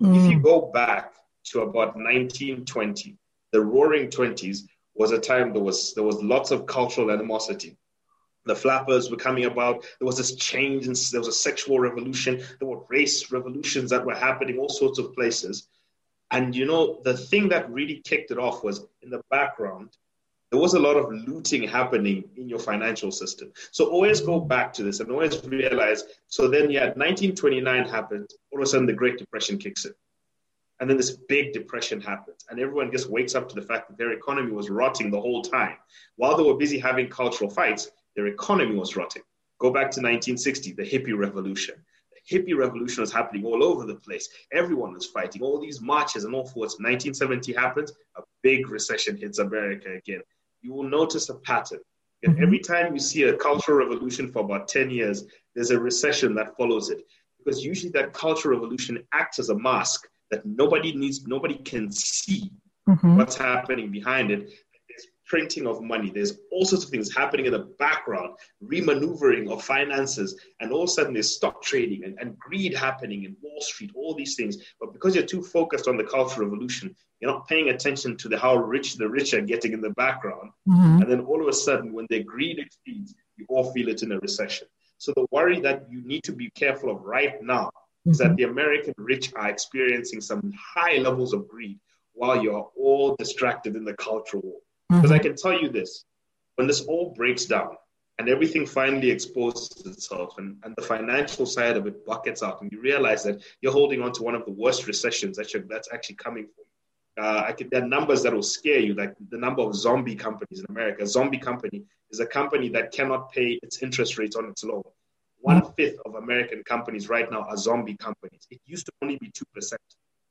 Mm. If you go back to about nineteen twenty, the Roaring Twenties was a time there was there was lots of cultural animosity. The flappers were coming about. There was this change, and there was a sexual revolution. There were race revolutions that were happening all sorts of places. And, you know, the thing that really kicked it off was in the background, there was a lot of looting happening in your financial system. So always go back to this and always realize. So then you had nineteen twenty-nine happened. All of a sudden, the Great Depression kicks in. And then this big depression happens. And everyone just wakes up to the fact that their economy was rotting the whole time. While they were busy having cultural fights, their economy was rotting. Go back to nineteen sixty, the hippie revolution. The hippie revolution was happening all over the place. Everyone was fighting, all these marches and all sorts. nineteen seventy happens, a big recession hits America again. You will notice a pattern. And every time you see a cultural revolution for about ten years, there's a recession that follows it. Because usually that cultural revolution acts as a mask that nobody needs, nobody can see mm-hmm. what's happening behind it. Printing of money. There's all sorts of things happening in the background, remaneuvering of finances, and all of a sudden there's stock trading and, and greed happening in Wall Street, all these things. But because you're too focused on the Cultural Revolution, you're not paying attention to the, how rich the rich are getting in the background. Mm-hmm. And then all of a sudden, when their greed exceeds, you all feel it in a recession. So the worry that you need to be careful of right now mm-hmm. is that the American rich are experiencing some high levels of greed while you're all distracted in the cultural war. Because I can tell you this, when this all breaks down and everything finally exposes itself and, and the financial side of it buckets out and you realize that you're holding on to one of the worst recessions that you're, that's actually coming for you. Uh, I could, there are numbers that will scare you, like the number of zombie companies in America. A zombie company is a company that cannot pay its interest rates on its loan. One-fifth of American companies right now are zombie companies. It used to only be two percent,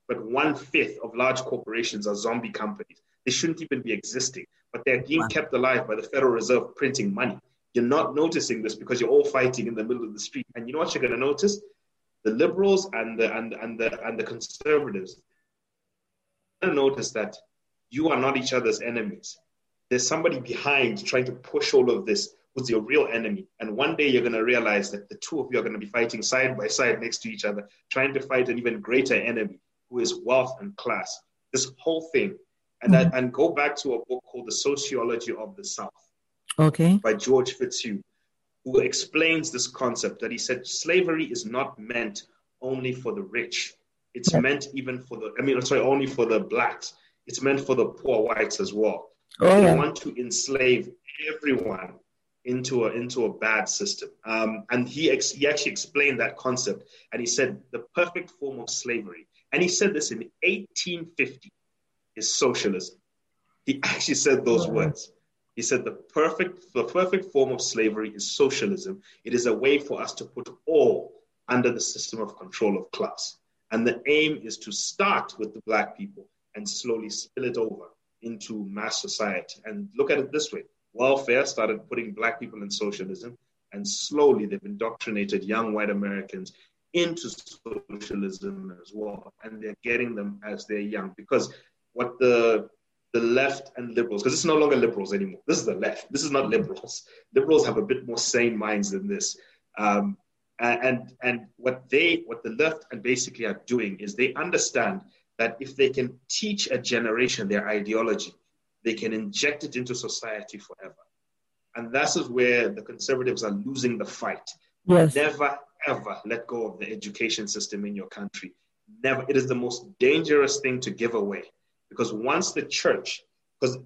but one-fifth of large corporations are zombie companies. They shouldn't even be existing, but they're being wow. kept alive by the Federal Reserve printing money. You're not noticing this because you're all fighting in the middle of the street. And you know what you're going to notice? The liberals and the and and the and the conservatives are going to notice that you are not each other's enemies. There's somebody behind trying to push all of this who's your real enemy. And one day you're going to realize that the two of you are going to be fighting side by side next to each other, trying to fight an even greater enemy who is wealth and class. This whole thing. And I, and go back to a book called The Sociology of the South, okay, by George Fitzhugh, who explains this concept that he said slavery is not meant only for the rich. It's yeah. meant even for the, I mean, I'm sorry, only for the blacks. It's meant for the poor whites as well. Oh, yeah. They want to enslave everyone into a into a bad system. Um, and he ex, he actually explained that concept. And he said the perfect form of slavery, and he said this in eighteen fifty. Is socialism. He actually said those words. He said the perfect, the perfect form of slavery is socialism. It is a way for us to put all under the system of control of class. And the aim is to start with the black people and slowly spill it over into mass society. And look at it this way. Welfare started putting black people in socialism, and slowly they've indoctrinated young white Americans into socialism as well. And they're getting them as they're young, because what the the left and liberals, because it's no longer liberals anymore. This is the left. This is not liberals. Liberals have a bit more sane minds than this. Um, and and what they, what the left and basically are doing is they understand that if they can teach a generation their ideology, they can inject it into society forever. And this is where the conservatives are losing the fight. Yes. Never, ever let go of the education system in your country. Never. It is the most dangerous thing to give away. Because once the church, because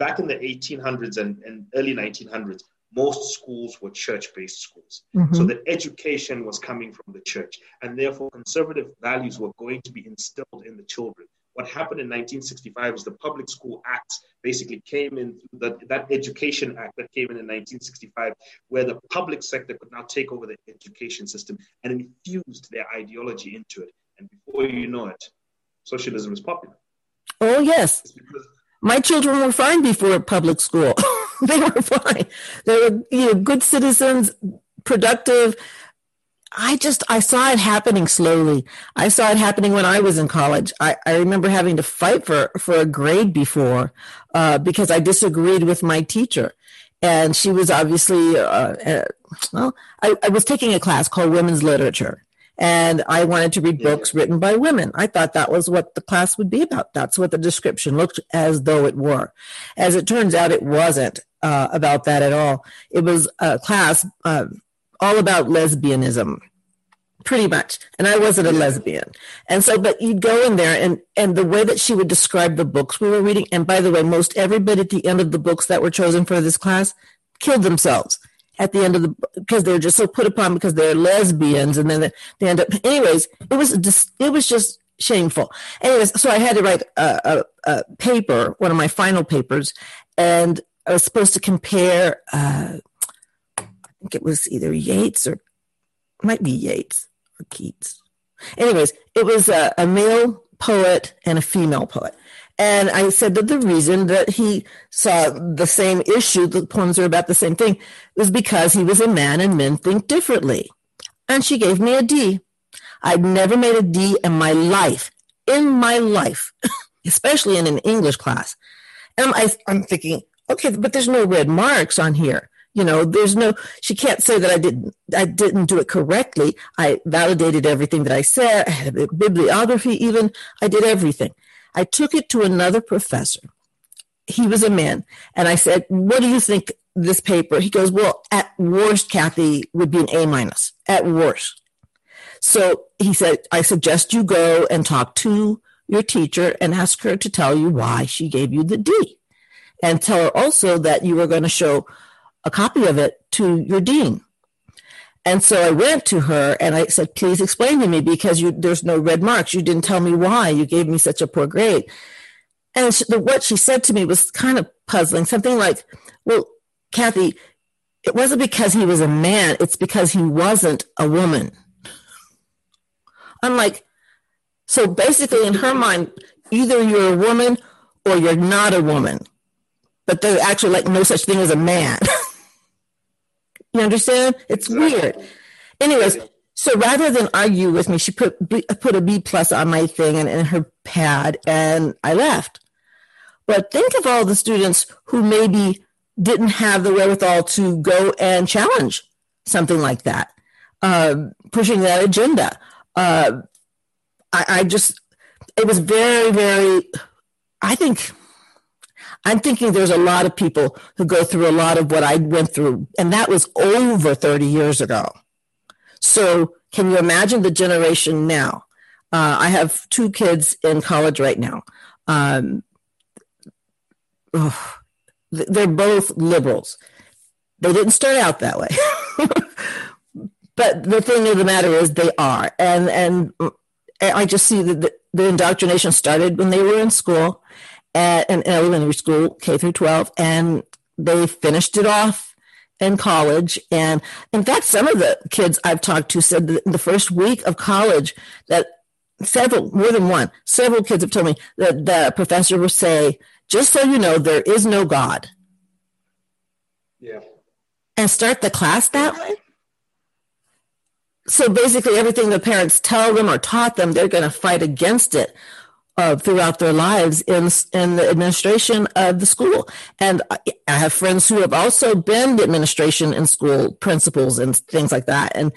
back in the eighteen hundreds and, and early nineteen hundreds, most schools were church-based schools. Mm-hmm. So the education was coming from the church, and therefore conservative values were going to be instilled in the children. What happened in nineteen sixty-five was the Public School Act basically came in, the, that Education Act that came in in nineteen sixty-five, where the public sector could now take over the education system and infused their ideology into it. And before you know it, socialism is popular. Oh, yes. My children were fine before public school. They were fine. They were, you know, good citizens, productive. I just, I saw it happening slowly. I saw it happening when I was in college. I, I remember having to fight for, for a grade before uh, because I disagreed with my teacher. And she was obviously, uh, uh, well, I, I was taking a class called Women's Literature. And I wanted to read yeah. books written by women. I thought that was what the class would be about. That's what the description looked as though it were. As it turns out, it wasn't uh, about that at all. It was a class uh, all about lesbianism, pretty much. And I wasn't a lesbian. And so, but you'd go in there and, and the way that she would describe the books we were reading, and by the way, most everybody at the end of the books that were chosen for this class killed themselves at the end of the, because they're just so put upon because they're lesbians, and then they, they end up, anyways, it was just, it was just shameful. Anyways, so I had to write a, a, a paper, one of my final papers, and I was supposed to compare, uh, I think it was either Yeats or, might be Yeats or Keats. Anyways, it was a, a male poet and a female poet. And I said that the reason that he saw the same issue, the poems are about the same thing, was because he was a man and men think differently. And she gave me a D. I'd never made a D in my life, in my life, especially in an English class. And I, I'm thinking, okay, but there's no red marks on here. You know, there's no, she can't say that I didn't, I didn't do it correctly. I validated everything that I said. I had a bibliography even. I did everything. I took it to another professor. He was a man. And I said, what do you think this paper? He goes, well, at worst, Kathy, would be an A minus, at worst. So he said, I suggest you go and talk to your teacher and ask her to tell you why she gave you the D. And tell her also that you were going to show a copy of it to your dean. And so I went to her and I said, please explain to me, because you, there's no red marks. You didn't tell me why you gave me such a poor grade. And she, what she said to me was kind of puzzling. Something like, well, Kathy, it wasn't because he was a man. It's because he wasn't a woman. I'm like, so basically in her mind, either you're a woman or you're not a woman. But there's actually like no such thing as a man. You understand? It's weird. Anyways, so rather than argue with me, she put put a B plus on my thing and in her pad, and I left. But think of all the students who maybe didn't have the wherewithal to go and challenge something like that, uh, pushing that agenda. Uh, I, I just, it was very, very, I think... I'm thinking there's a lot of people who go through a lot of what I went through, and that was over thirty years ago. So can you imagine the generation now? Uh, I have two kids in college right now. Um, oh, they're both liberals. They didn't start out that way. But the thing of the matter is they are. And, and I just see that the, the indoctrination started when they were in school, at an elementary school, K through twelve, and they finished it off in college. And in fact, some of the kids I've talked to said that in the first week of college, that several, more than one, several kids have told me that the professor will say, just so you know, there is no God. Yeah. And start the class that way. So basically everything the parents tell them or taught them, they're going to fight against it. Uh, throughout their lives in in the administration of the school. And I, I have friends who have also been the administration in school, principals and things like that. And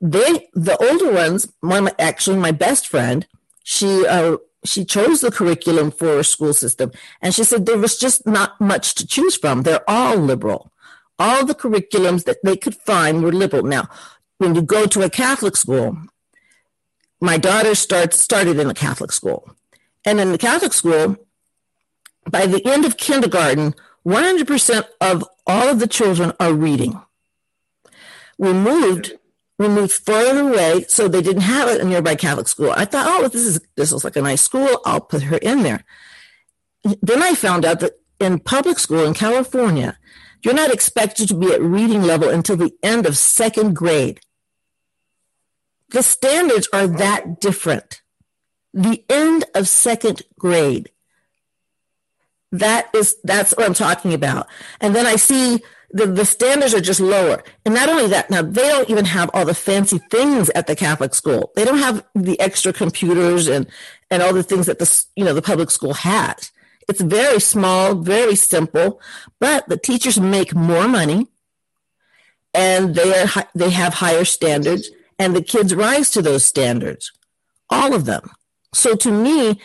they, the older ones, one actually my best friend, she uh, she chose the curriculum for her school system. And she said there was just not much to choose from. They're all liberal. All the curriculums that they could find were liberal. Now, when you go to a Catholic school, my daughter starts started in a Catholic school. And in the Catholic school, by the end of kindergarten, one hundred percent of all of the children are reading. We moved, we moved further away, so they didn't have a nearby Catholic school. I thought, oh, this is this is like a nice school. I'll put her in there. Then I found out that in public school in California, you're not expected to be at reading level until the end of second grade. The standards are that different. The end of second grade. That is, that's what I'm talking about. And then I see the, the standards are just lower. And not only that, now they don't even have all the fancy things at the Catholic school. They don't have the extra computers and, and all the things that the, you know, the public school had. It's very small, very simple, but the teachers make more money and they are, they have higher standards and the kids rise to those standards. All of them. So to me,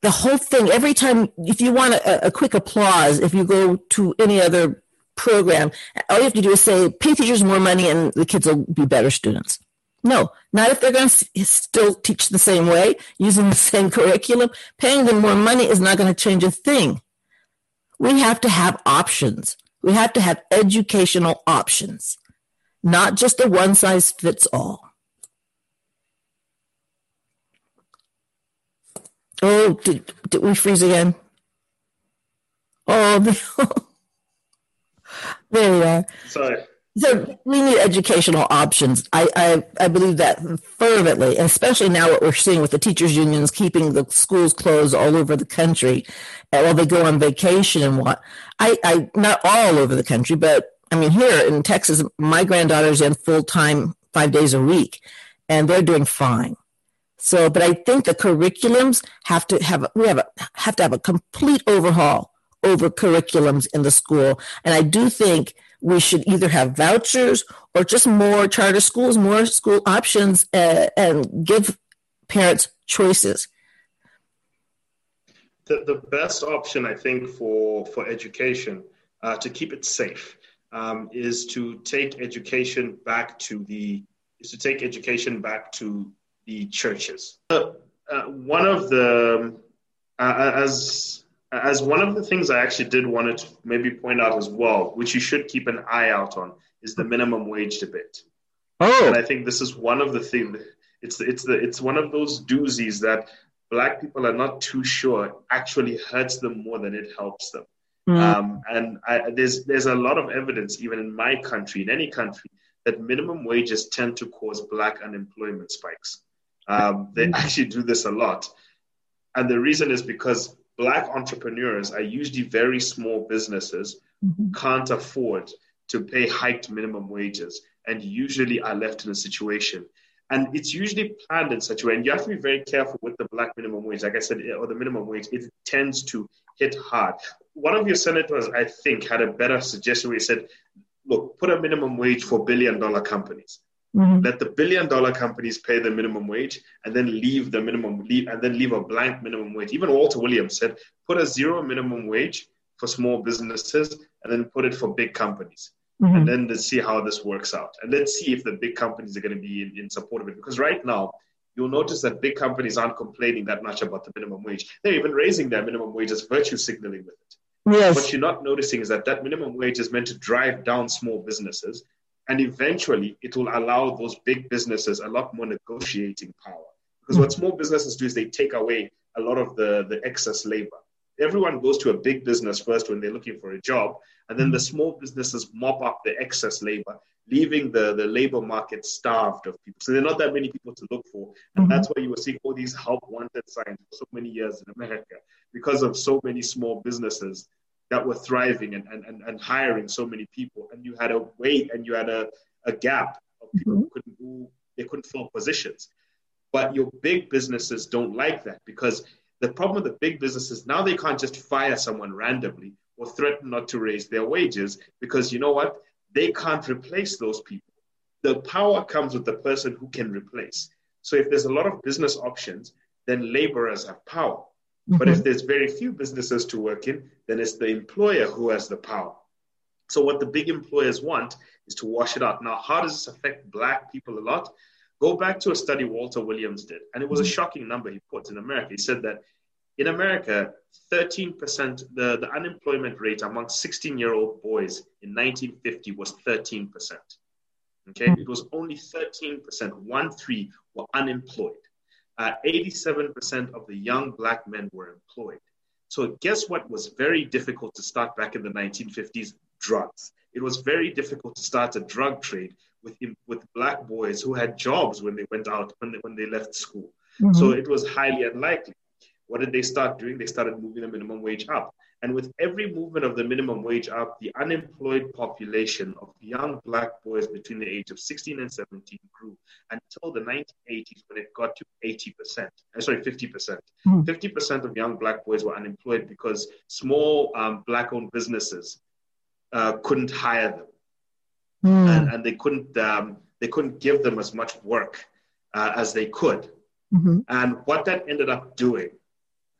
the whole thing, every time, if you want a, a quick applause, if you go to any other program, all you have to do is say, pay teachers more money and the kids will be better students. No, not if they're going to still teach the same way, using the same curriculum. Paying them more money is not going to change a thing. We have to have options. We have to have educational options, not just a one-size-fits-all. Oh, did, did we freeze again? Oh, the, there we are. Sorry. So we need educational options. I, I, I believe that fervently, especially now what we're seeing with the teachers' unions keeping the schools closed all over the country while they go on vacation and what. I, I not all over the country, but I mean here in Texas, my granddaughter's in full-time five days a week, and they're doing fine. So, but I think the curriculums have to have, we have, a, have to have a complete overhaul over curriculums in the school. And I do think we should either have vouchers or just more charter schools, more school options, uh, and give parents choices. The, the best option, I think, for, for education, uh, to keep it safe, um, is to take education back to the, is to take education back to the churches. Uh, uh, one of the uh, as as one of the things I actually did want to maybe point out as well, which you should keep an eye out on, is the minimum wage debate. Oh, and I think this is one of the things. It's it's the it's one of those doozies that Black people are not too sure actually hurts them more than it helps them. Mm. Um, and I, there's there's a lot of evidence, even in my country, in any country, that minimum wages tend to cause Black unemployment spikes. Um, they actually do this a lot. And the reason is because Black entrepreneurs are usually very small businesses, mm-hmm. can't afford to pay hiked minimum wages, and usually are left in a situation. And it's usually planned in such a way, and you have to be very careful with the Black minimum wage, like I said, or the minimum wage, it tends to hit hard. One of your senators, I think, had a better suggestion where he said, look, put a minimum wage for billion-dollar companies. Mm-hmm. Let the billion-dollar companies pay the minimum wage, and then leave the minimum, leave, and then leave a blank minimum wage. Even Walter Williams said, "Put a zero minimum wage for small businesses, and then put it for big companies, mm-hmm. and then let's see how this works out, and let's see if the big companies are going to be in, in support of it." Because right now, you'll notice that big companies aren't complaining that much about the minimum wage; they're even raising their minimum wage as virtue signaling with it. Yes. What you're not noticing is that that minimum wage is meant to drive down small businesses. And eventually, it will allow those big businesses a lot more negotiating power. Because what small businesses do is they take away a lot of the, the excess labor. Everyone goes to a big business first when they're looking for a job. And then the small businesses mop up the excess labor, leaving the, the labor market starved of people. So there are not that many people to look for. And mm-hmm. that's why you were seeing all these help wanted signs for so many years in America, because of so many small businesses that were thriving and, and, and hiring so many people, and you had a wait and you had a, a gap of people mm-hmm. who couldn't do, they couldn't fill positions. But your big businesses don't like that, because the problem with the big businesses now, they can't just fire someone randomly or threaten not to raise their wages, because you know what? They can't replace those people. The power comes with the person who can replace. So if there's a lot of business options, then laborers have power. But if there's very few businesses to work in, then it's the employer who has the power. So what the big employers want is to wash it out. Now, how does this affect Black people a lot? Go back to a study Walter Williams did, and it was a shocking number he put in America. He said that In America, thirteen percent, the, the unemployment rate among sixteen-year-old boys in nineteen fifty was thirteen percent. Okay, it was only thirteen percent, one three were unemployed. Uh, eighty-seven percent of the young black men were employed. So guess what was very difficult to start back in the nineteen fifties? Drugs. It was very difficult to start a drug trade with with black boys who had jobs when they went out, when they, when they left school. Mm-hmm. So it was highly unlikely. What did they start doing? They started moving the minimum wage up. And with every movement of the minimum wage up, the unemployed population of young black boys between the age of sixteen and seventeen grew until the nineteen eighties when it got to eighty percent. Sorry, fifty percent. Mm. fifty percent of young black boys were unemployed because small um, black-owned businesses uh, couldn't hire them, mm. and, and they couldn't um, they couldn't give them as much work uh, as they could. Mm-hmm. And what that ended up doing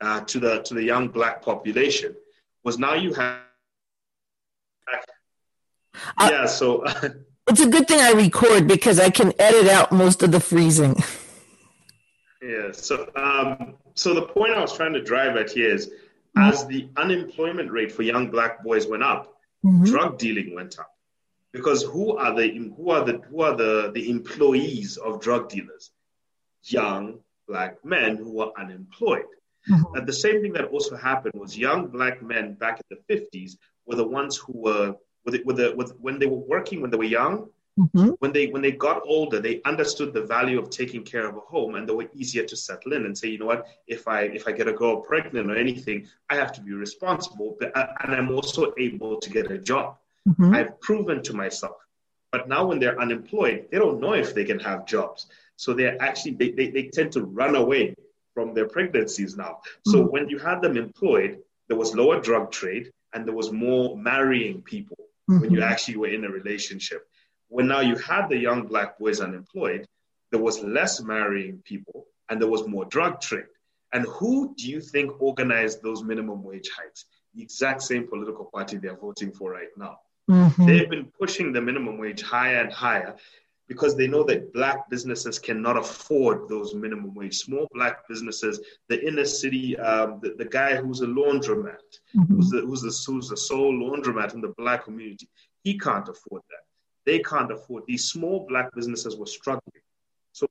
uh, to the to the young black population was now you have, uh, yeah, so. Uh, it's a good thing I record because I can edit out most of the freezing. Yeah, so um, so the point I was trying to drive at here is, mm-hmm. as the unemployment rate for young black boys went up, mm-hmm. drug dealing went up, because who are the who are the who are the, the employees of drug dealers? Young black men who were unemployed. Mm-hmm. And the same thing that also happened was young black men back in the fifties were the ones who were, were the, were the, were the, when they were working, when they were young, mm-hmm. when they when they got older, they understood the value of taking care of a home, and they were easier to settle in and say, you know what, if I if I get a girl pregnant or anything, I have to be responsible, but I, and I'm also able to get a job. Mm-hmm. I've proven to myself. But now when they're unemployed, they don't know if they can have jobs. So they're actually, they, they, they tend to run away from their pregnancies now. So mm-hmm. when you had them employed, there was lower drug trade and there was more marrying people mm-hmm. when you actually were in a relationship. When now you had the young black boys unemployed, there was less marrying people and there was more drug trade. And who do you think organized those minimum wage hikes? The exact same political party they're voting for right now. Mm-hmm. They've been pushing the minimum wage higher and higher because they know that black businesses cannot afford those minimum wage. Small black businesses, the inner city, um, the, the guy who's a laundromat, mm-hmm. who's, the, who's, the, who's the sole laundromat in the black community, he can't afford that. They can't afford. These small black businesses were struggling. So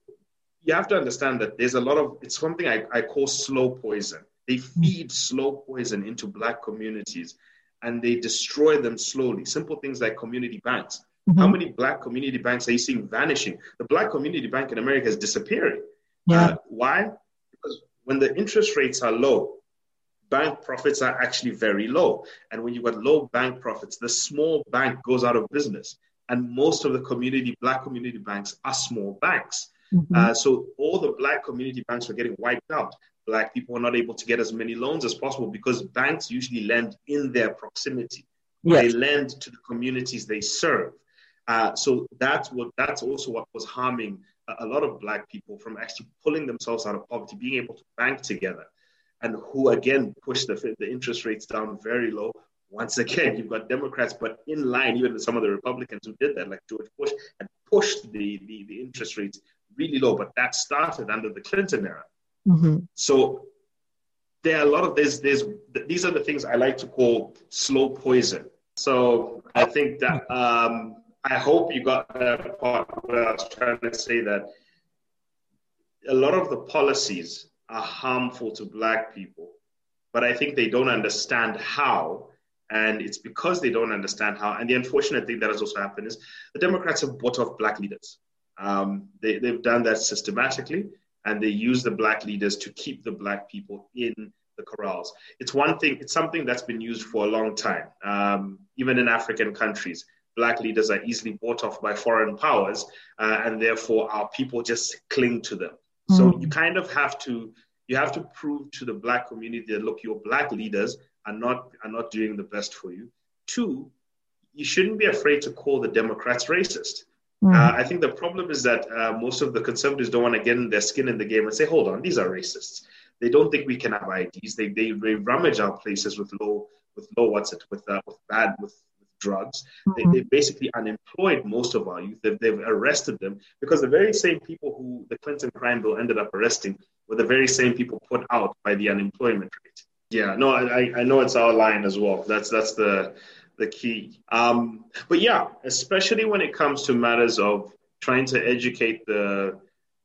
you have to understand that there's a lot of, it's something I, I call slow poison. They feed slow poison into black communities, and they destroy them slowly. Simple things like community banks. Mm-hmm. How many black community banks are you seeing vanishing? The black community bank in America is disappearing. Yeah. Uh, why? Because when the interest rates are low, bank profits are actually very low. And when you've got low bank profits, the small bank goes out of business. And most of the community, black community banks are small banks. Mm-hmm. Uh, so all the black community banks were getting wiped out. Black people were not able to get as many loans as possible because banks usually lend in their proximity. Yes. They lend to the communities they serve. Uh, so that's what that's also what was harming a, a lot of black people from actually pulling themselves out of poverty, being able to bank together, and who again pushed the, the interest rates down very low. Once again, you've got Democrats, but in line, even with some of the Republicans who did that, like George Bush, and pushed the, the, the interest rates really low. But that started under the Clinton era. Mm-hmm. So there are a lot of this, this, these are the things I like to call slow poison. So I think that, um, I hope you got that part where I was trying to say that a lot of the policies are harmful to black people, but I think they don't understand how, and it's because they don't understand how. And the unfortunate thing that has also happened is the Democrats have bought off black leaders. Um, they, they've done that systematically. And they use the black leaders to keep the black people in the corrals. It's one thing, it's something that's been used for a long time. Um, even in African countries, black leaders are easily bought off by foreign powers, uh, and therefore our people just cling to them. Mm-hmm. So you kind of have to, you have to prove to the black community that, look, your black leaders are not, are not doing the best for you. Two, you shouldn't be afraid to call the Democrats racist. Mm-hmm. Uh, I think the problem is that uh, most of the conservatives don't want to get in their skin in the game and say, hold on, these are racists. They don't think we can have I Ds. They they, they rummage our places with low, with low, what's it, with uh, with bad, with, with drugs. Mm-hmm. They, they basically unemployed most of our youth. They've, they've arrested them, because the very same people who the Clinton crime bill ended up arresting were the very same people put out by the unemployment rate. Yeah, no, I, I know it's our line as well. That's that's the the key. Um, but yeah, especially when it comes to matters of trying to educate the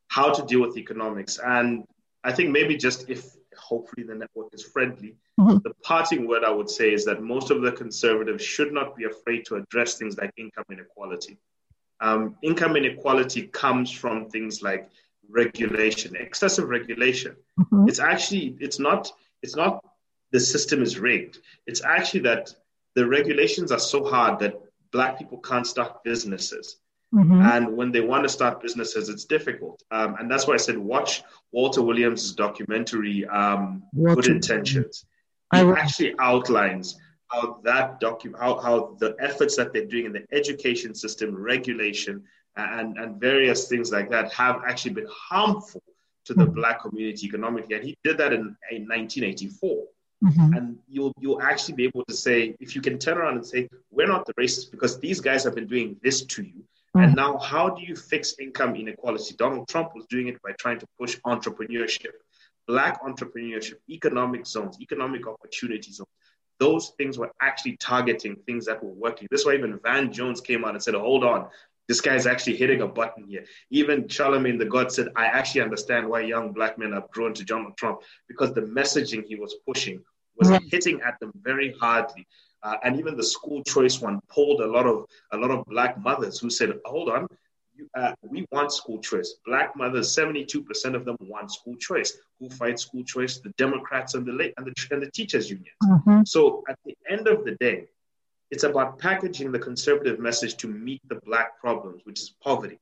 how to deal with economics. And I think maybe just if hopefully the network is friendly, mm-hmm. the parting word I would say is that most of the conservatives should not be afraid to address things like income inequality. Um, income inequality comes from things like regulation, excessive regulation. Mm-hmm. It's actually, it's not, it's not the system is rigged. It's actually that the regulations are so hard that Black people can't start businesses. Mm-hmm. And when they want to start businesses, it's difficult. Um, and that's why I said, watch Walter Williams' documentary, um, Good Intentions. It actually outlines how that docu- how, how the efforts that they're doing in the education system, regulation, and, and various things like that have actually been harmful to the mm-hmm. Black community economically. And he did that in, in nineteen eighty-four. Mm-hmm. And you'll you'll actually be able to say, if you can turn around and say, we're not the racists because these guys have been doing this to you. And now, how do you fix income inequality? Donald Trump was doing it by trying to push entrepreneurship, Black entrepreneurship, economic zones, economic opportunity zones. Those things were actually targeting things that were working. This is why even Van Jones came out and said, hold on, this guy's actually hitting a button here. Even Charlemagne the God said, I actually understand why young Black men are drawn to Donald Trump, because the messaging he was pushing was right. hitting at them very hardly. Uh, and even the school choice one polled a lot of a lot of Black mothers who said, hold on, you, uh, we want school choice. Black mothers, seventy-two percent of them want school choice. Who fight school choice? The Democrats and the and the, and the teachers unions. Mm-hmm. So at the end of the day, it's about packaging the conservative message to meet the Black problems, which is poverty.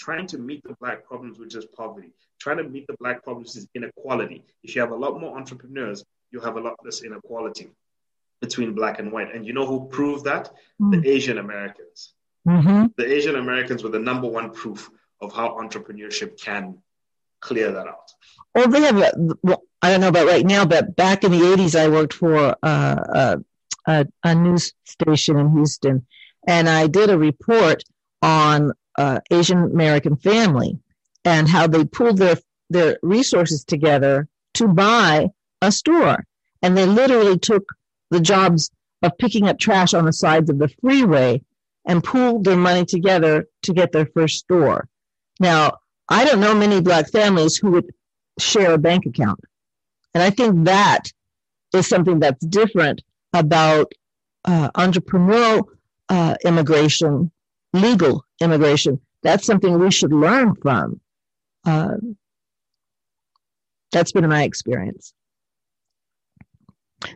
Trying to meet the Black problems, which is poverty. Trying to meet the Black problems is inequality. If you have a lot more entrepreneurs, you have a lot less inequality between Black and white. And you know who proved that? Mm. The Asian Americans. Mm-hmm. The Asian Americans were the number one proof of how entrepreneurship can clear that out. Well, they have, well, I don't know about right now, but back in the eighties, I worked for uh, a, a news station in Houston, and I did a report on uh, Asian American family and how they pulled their, their resources together to buy a store. And they literally took the jobs of picking up trash on the sides of the freeway and pooled their money together to get their first store. Now, I don't know many Black families who would share a bank account. And I think that is something that's different about uh, entrepreneurial uh, immigration, legal immigration. That's something we should learn from. Uh, that's been my experience.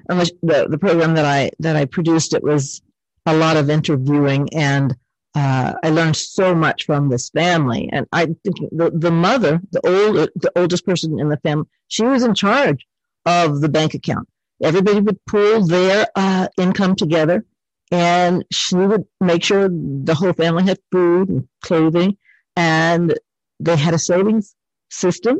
The, the program that I that I produced, it was a lot of interviewing, and uh, I learned so much from this family. And I think the, the mother, the old the oldest person in the family, she was in charge of the bank account. Everybody would pool their uh, income together, and she would make sure the whole family had food and clothing, and they had a savings system.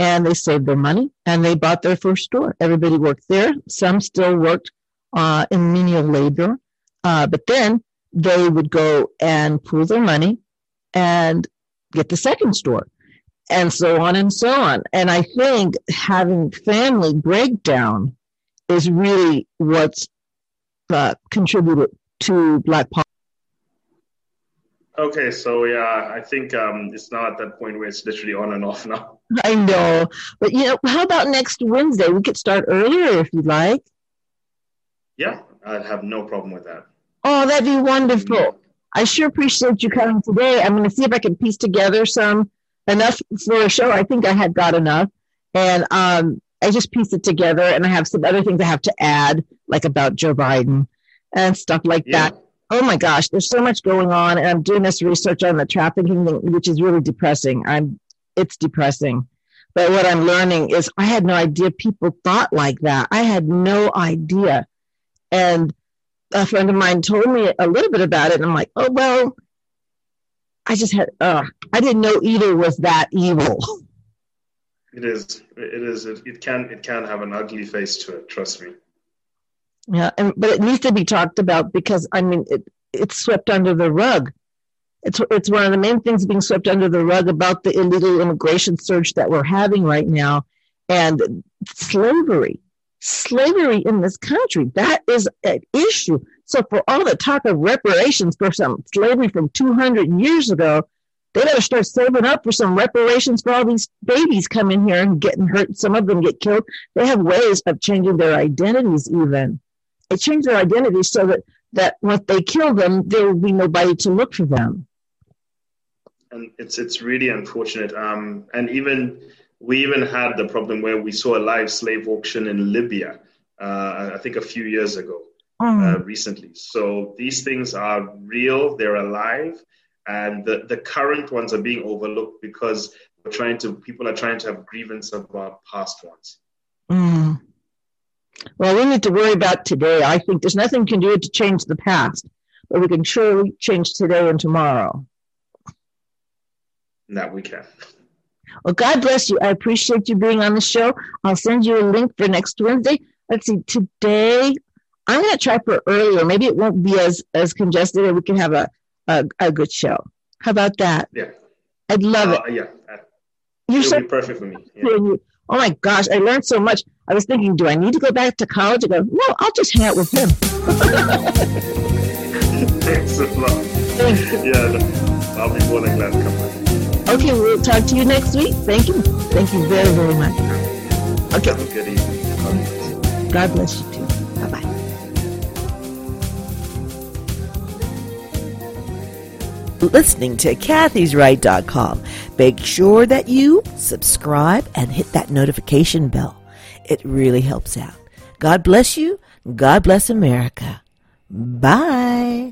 And they saved their money, and they bought their first store. Everybody worked there. Some still worked uh, in menial labor. Uh, but then they would go and pool their money and get the second store, and so on and so on. And I think having family breakdown is really what's uh, contributed to Black poverty. Okay, so yeah, I think um, it's now at that point where it's literally on and off now. I know, but you know, how about next Wednesday? We could start earlier if you'd like. Yeah, I'd have no problem with that. Oh, that'd be wonderful. Yeah. I sure appreciate you coming today. I'm going to see if I can piece together some, enough for a show. I think I had got enough. And um, I just pieced it together, and I have some other things I have to add, like about Joe Biden and stuff like yeah. that. Oh my gosh, there's so much going on, and I'm doing this research on the trafficking, which is really depressing. I'm, it's depressing. But what I'm learning is I had no idea people thought like that. I had no idea. And a friend of mine told me a little bit about it, and I'm like, oh, well, I just had, uh, I didn't know either was that evil. It is, it is, it can, it can have an ugly face to it, trust me. Yeah, and, but it needs to be talked about because, I mean, it, it's swept under the rug. It's it's one of the main things being swept under the rug about the illegal immigration surge that we're having right now, and slavery, slavery in this country, that is an issue. So for all the talk of reparations for some slavery from two hundred years ago, they better start saving up for some reparations for all these babies coming here and getting hurt. Some of them get killed. They have ways of changing their identities even. They change their identities so that, that once they kill them, there will be nobody to look for them. And it's it's really unfortunate. Um, and even we even had the problem where we saw a live slave auction in Libya, uh, I think a few years ago, mm. uh, recently. So these things are real. They're alive. And the, the current ones are being overlooked because we're trying to, people are trying to have grievance about past ones. Mm. Well, we need to worry about today. I think there's nothing we can do to change the past, but we can surely change today and tomorrow. That we can. Well, God bless you. I appreciate you being on the show. I'll send you a link for next Wednesday. Let's see, today, I'm going to try for earlier. Maybe it won't be as, as congested and we can have a, A, a good show. How about that? Yeah, I'd love uh, it. Yeah, you're so perfect for me. Yeah. Oh my gosh, I learned so much. I was thinking, do I need to go back to college? I go, no, I'll just hang out with him. Thanks a lot. Thank you. Yeah, I'll be more than glad to come back. Okay, we'll talk to you next week. Thank you. Thank you very, very much. Okay. Have a good evening. God bless you too. Bye bye. Listening to Kathys Right dot com. Make sure that you subscribe and hit that notification bell. It really helps out. God bless you. God bless America. Bye.